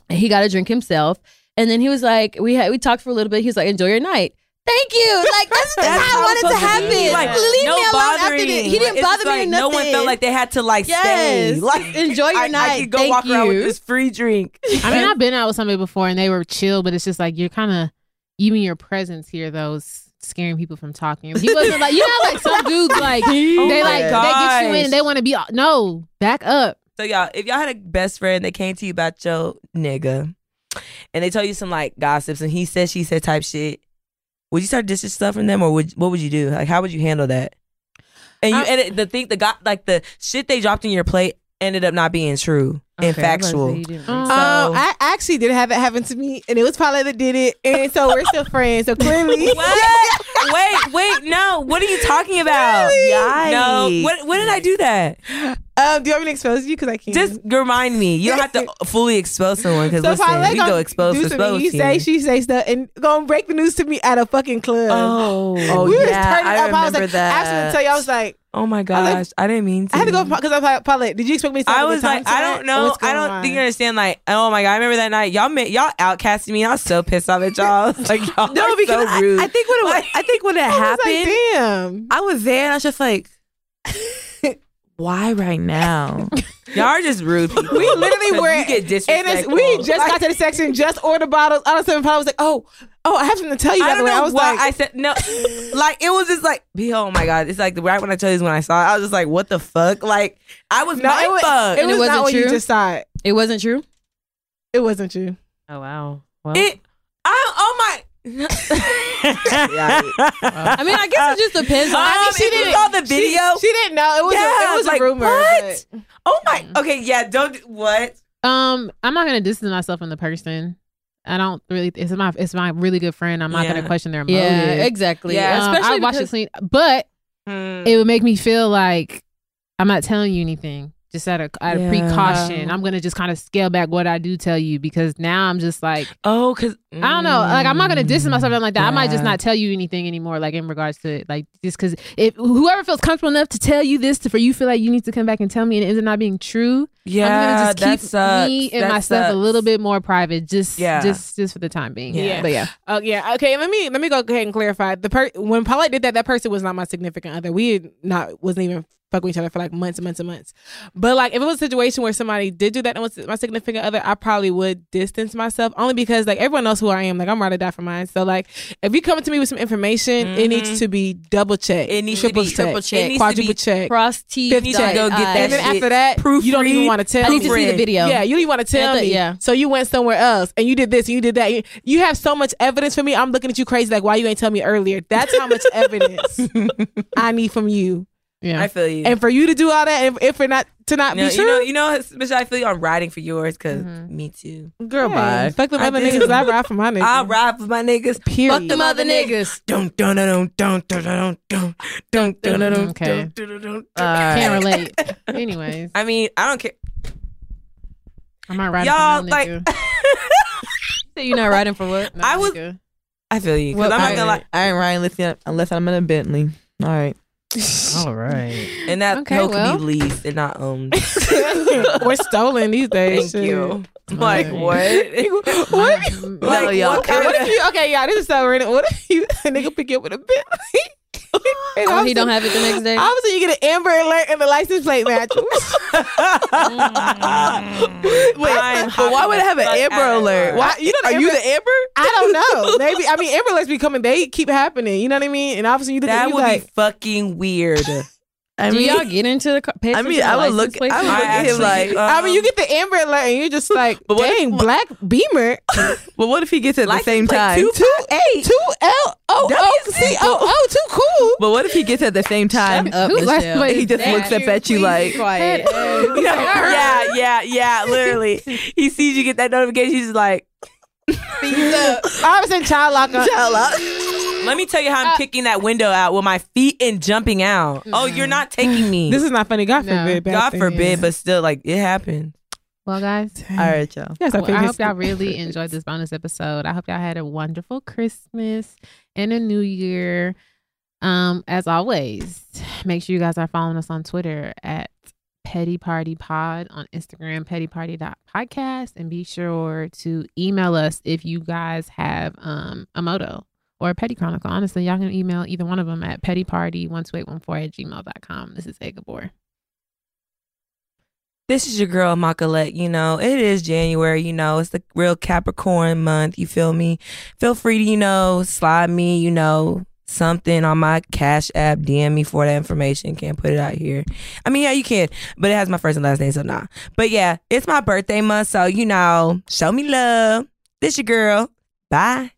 And he got a drink himself. And then he was like, we talked for a little bit. He was like, enjoy your night. Thank you. Like, that's how I wanted to happen. Like, leave me alone after this. He didn't bother me or nothing. No one felt like they had to stay. Like, enjoy your night. I could go walk around with this free drink. I mean, I've been out with somebody before and they were chill, but it's just like you're kind of, even your presence here, those scaring people from talking. He wasn't like, you know, like some dudes like they get you in and they want to be back up. So y'all, if y'all had a best friend that came to you about your nigga, and they tell you some like gossips and he said she said type shit. Would you start dissing stuff from them, or what would you do? Like, how would you handle that? And the shit they dropped in your plate ended up not being true and factual. I actually did have it happen to me, and it was Paula that did it, and so we're still friends. So clearly, what? wait, no. What are you talking about? Really? No. When did I do that? Do you want me to expose you? Because I can't. Just remind me. You don't have to fully expose someone. Because we go expose. You say, she say stuff, and gonna break the news to me at a fucking club. I remember that. I was gonna tell you, I was like, oh my gosh, I didn't mean to. I had to go because I'm like, Paulette, did you expect me to say I was like, I don't know. I don't think you understand. Like, oh my God, I remember that night. Y'all outcasted me. I was so pissed off at y'all. Like, y'all are so rude. I think when it happened, damn. I was there and I was just like, why right now? Y'all are just rude people. We literally were. You get disrespectful. We just got to the section, just ordered bottles. All of a sudden, I was like, oh, I have something to tell you. I was like, I said no. Like, it was just like, oh my God! It's like right when I tell you is when I saw it. I was just like, what the fuck? Like, I was mindfucked. It wasn't true. You just saw it. It wasn't true. It wasn't true. Oh wow. Well. I mean, I guess it just depends on she saw the video. She didn't know. It was a rumor. What? But, oh my. Okay, yeah, don't. What? I'm not going to distance myself from the person. I don't really. It's my really good friend. I'm not going to question their motive. Yeah, exactly. Yeah. Especially I watch it clean. But it would make me feel like I'm not telling you anything. Just out of precaution, I'm gonna just kind of scale back what I do tell you, because now I'm just like, I don't know, like I'm not gonna distance myself like that. I might just not tell you anything anymore, like in regards to like just because if whoever feels comfortable enough to tell you this, for you feel like you need to come back and tell me, and it ends up not being true. Yeah, I'm gonna just keep me and myself a little bit more private, just for the time being. Yeah, but yeah, oh yeah, okay. Let me go ahead and clarify. When Paula did that person was not my significant other. We wasn't even fucking each other for like months and months and months. But like if it was a situation where somebody did do that and was my significant other, I probably would distance myself, only because like everyone knows who I am. Like I'm ride or die for mine. So like if you come to me with some information, it needs to be double checked. It needs to be triple checked, quadruple checked, cross T. Go get that. And then after that, proof you don't even want to tell. I need to see the video. Yeah, you don't even want to tell me. Yeah. So you went somewhere else and you did this and you did that. You have so much evidence for me. I'm looking at you crazy. Like why you ain't tell me earlier? That's how much evidence I need from you. Yeah. I feel you, and for you to do all that, and if we're not to not be true, you know, Michelle, I feel you. I'm riding for yours because me too, girl. Bye. Fuck them other niggas. I ride for my niggas. I ride for my niggas. Period. Fuck them other niggas. Don't don't. Okay. Can't relate. Anyways, I mean, I don't care. I'm not riding y'all, for no nigga. Like, so you're not riding for what? No, I was. Nigga. I feel you. Because well, I'm not gonna lie. I ain't riding unless I'm in a Bentley. All right. All right. And that okay, no well. Can be leased and not owned. We're stolen these days. Thank you. Like what? What? Like y'all. What if you? Okay, y'all. This is so random. What if you a nigga pick you up with a Bentley? Oh, he don't have it the next day. Obviously, you get an Amber Alert and the license plate match. But why would I have an Amber Alert? Why you know? Are you the Amber? I don't know. Maybe I mean Amber Alerts be coming. They keep happening. You know what I mean? And obviously, you think that would be fucking weird. I mean, do y'all get into the car? I mean, I would look at him like... I mean, you get the Amber Alert and you're just like, dang, if, black Beamer. But what if he gets it at the same time? 2-8. 2-L-O-O-C-O-O. Too cool. But what if he gets it at the same time? He just looks up at you like... Quiet. Yeah, literally. He sees you get that notification. He's just like... I was in child lock. Let me tell you how I'm kicking that window out with my feet and jumping out. No. Oh, you're not taking me. This is not funny. God forbid. No. God forbid, but still, like, it happened. Well, guys. All right, y'all. Yes, I hope y'all really enjoyed this bonus episode. I hope y'all had a wonderful Christmas and a new year. As always, make sure you guys are following us on Twitter at Petty Party Pod, on Instagram pettyparty.podcast, and be sure to email us if you guys have a moto or a petty chronicle. Honestly, y'all can email either one of them at pettyparty12814@gmail.com. This is A. Gabor. This is your girl Amaka Lett. You know, it is January. You know, it's the real Capricorn month. You feel me? Feel free to, you know, slide me, you know, something on my Cash App, DM me for that information. Can't put it out here. I mean, yeah, you can, but it has my first and last name, so nah. But yeah, it's my birthday month, so you know, show me love. This your girl. Bye.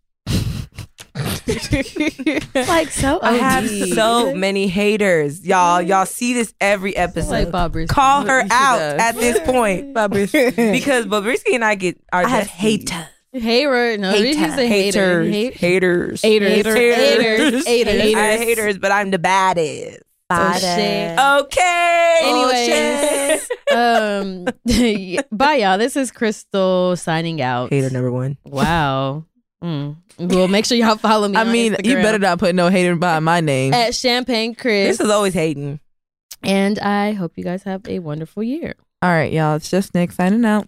Like so, I have so many haters, y'all. Y'all see this every episode. Like call her out at this point, because Bobrisky and I get our. I have haters. Hater, no, he's a hater. Haters. I have haters, but I'm the baddest. Okay. Anyways, bye, y'all. This is Crystal signing out. Hater number one. Wow. Well, make sure y'all follow me. I mean, Instagram. You better not put no hater behind my name. At Champagne Chris. This is always hating. And I hope you guys have a wonderful year. All right, y'all. It's Jess Nick signing out.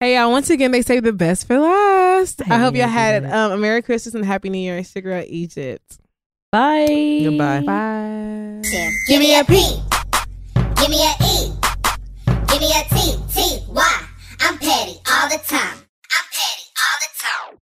Hey, y'all, once again, they saved the best for last. I hope y'all had a Merry Christmas and Happy New Year and stick around Egypt. Bye. Goodbye. Bye. Give me a P. Give me a E. Give me a T. T. Y. I'm petty all the time.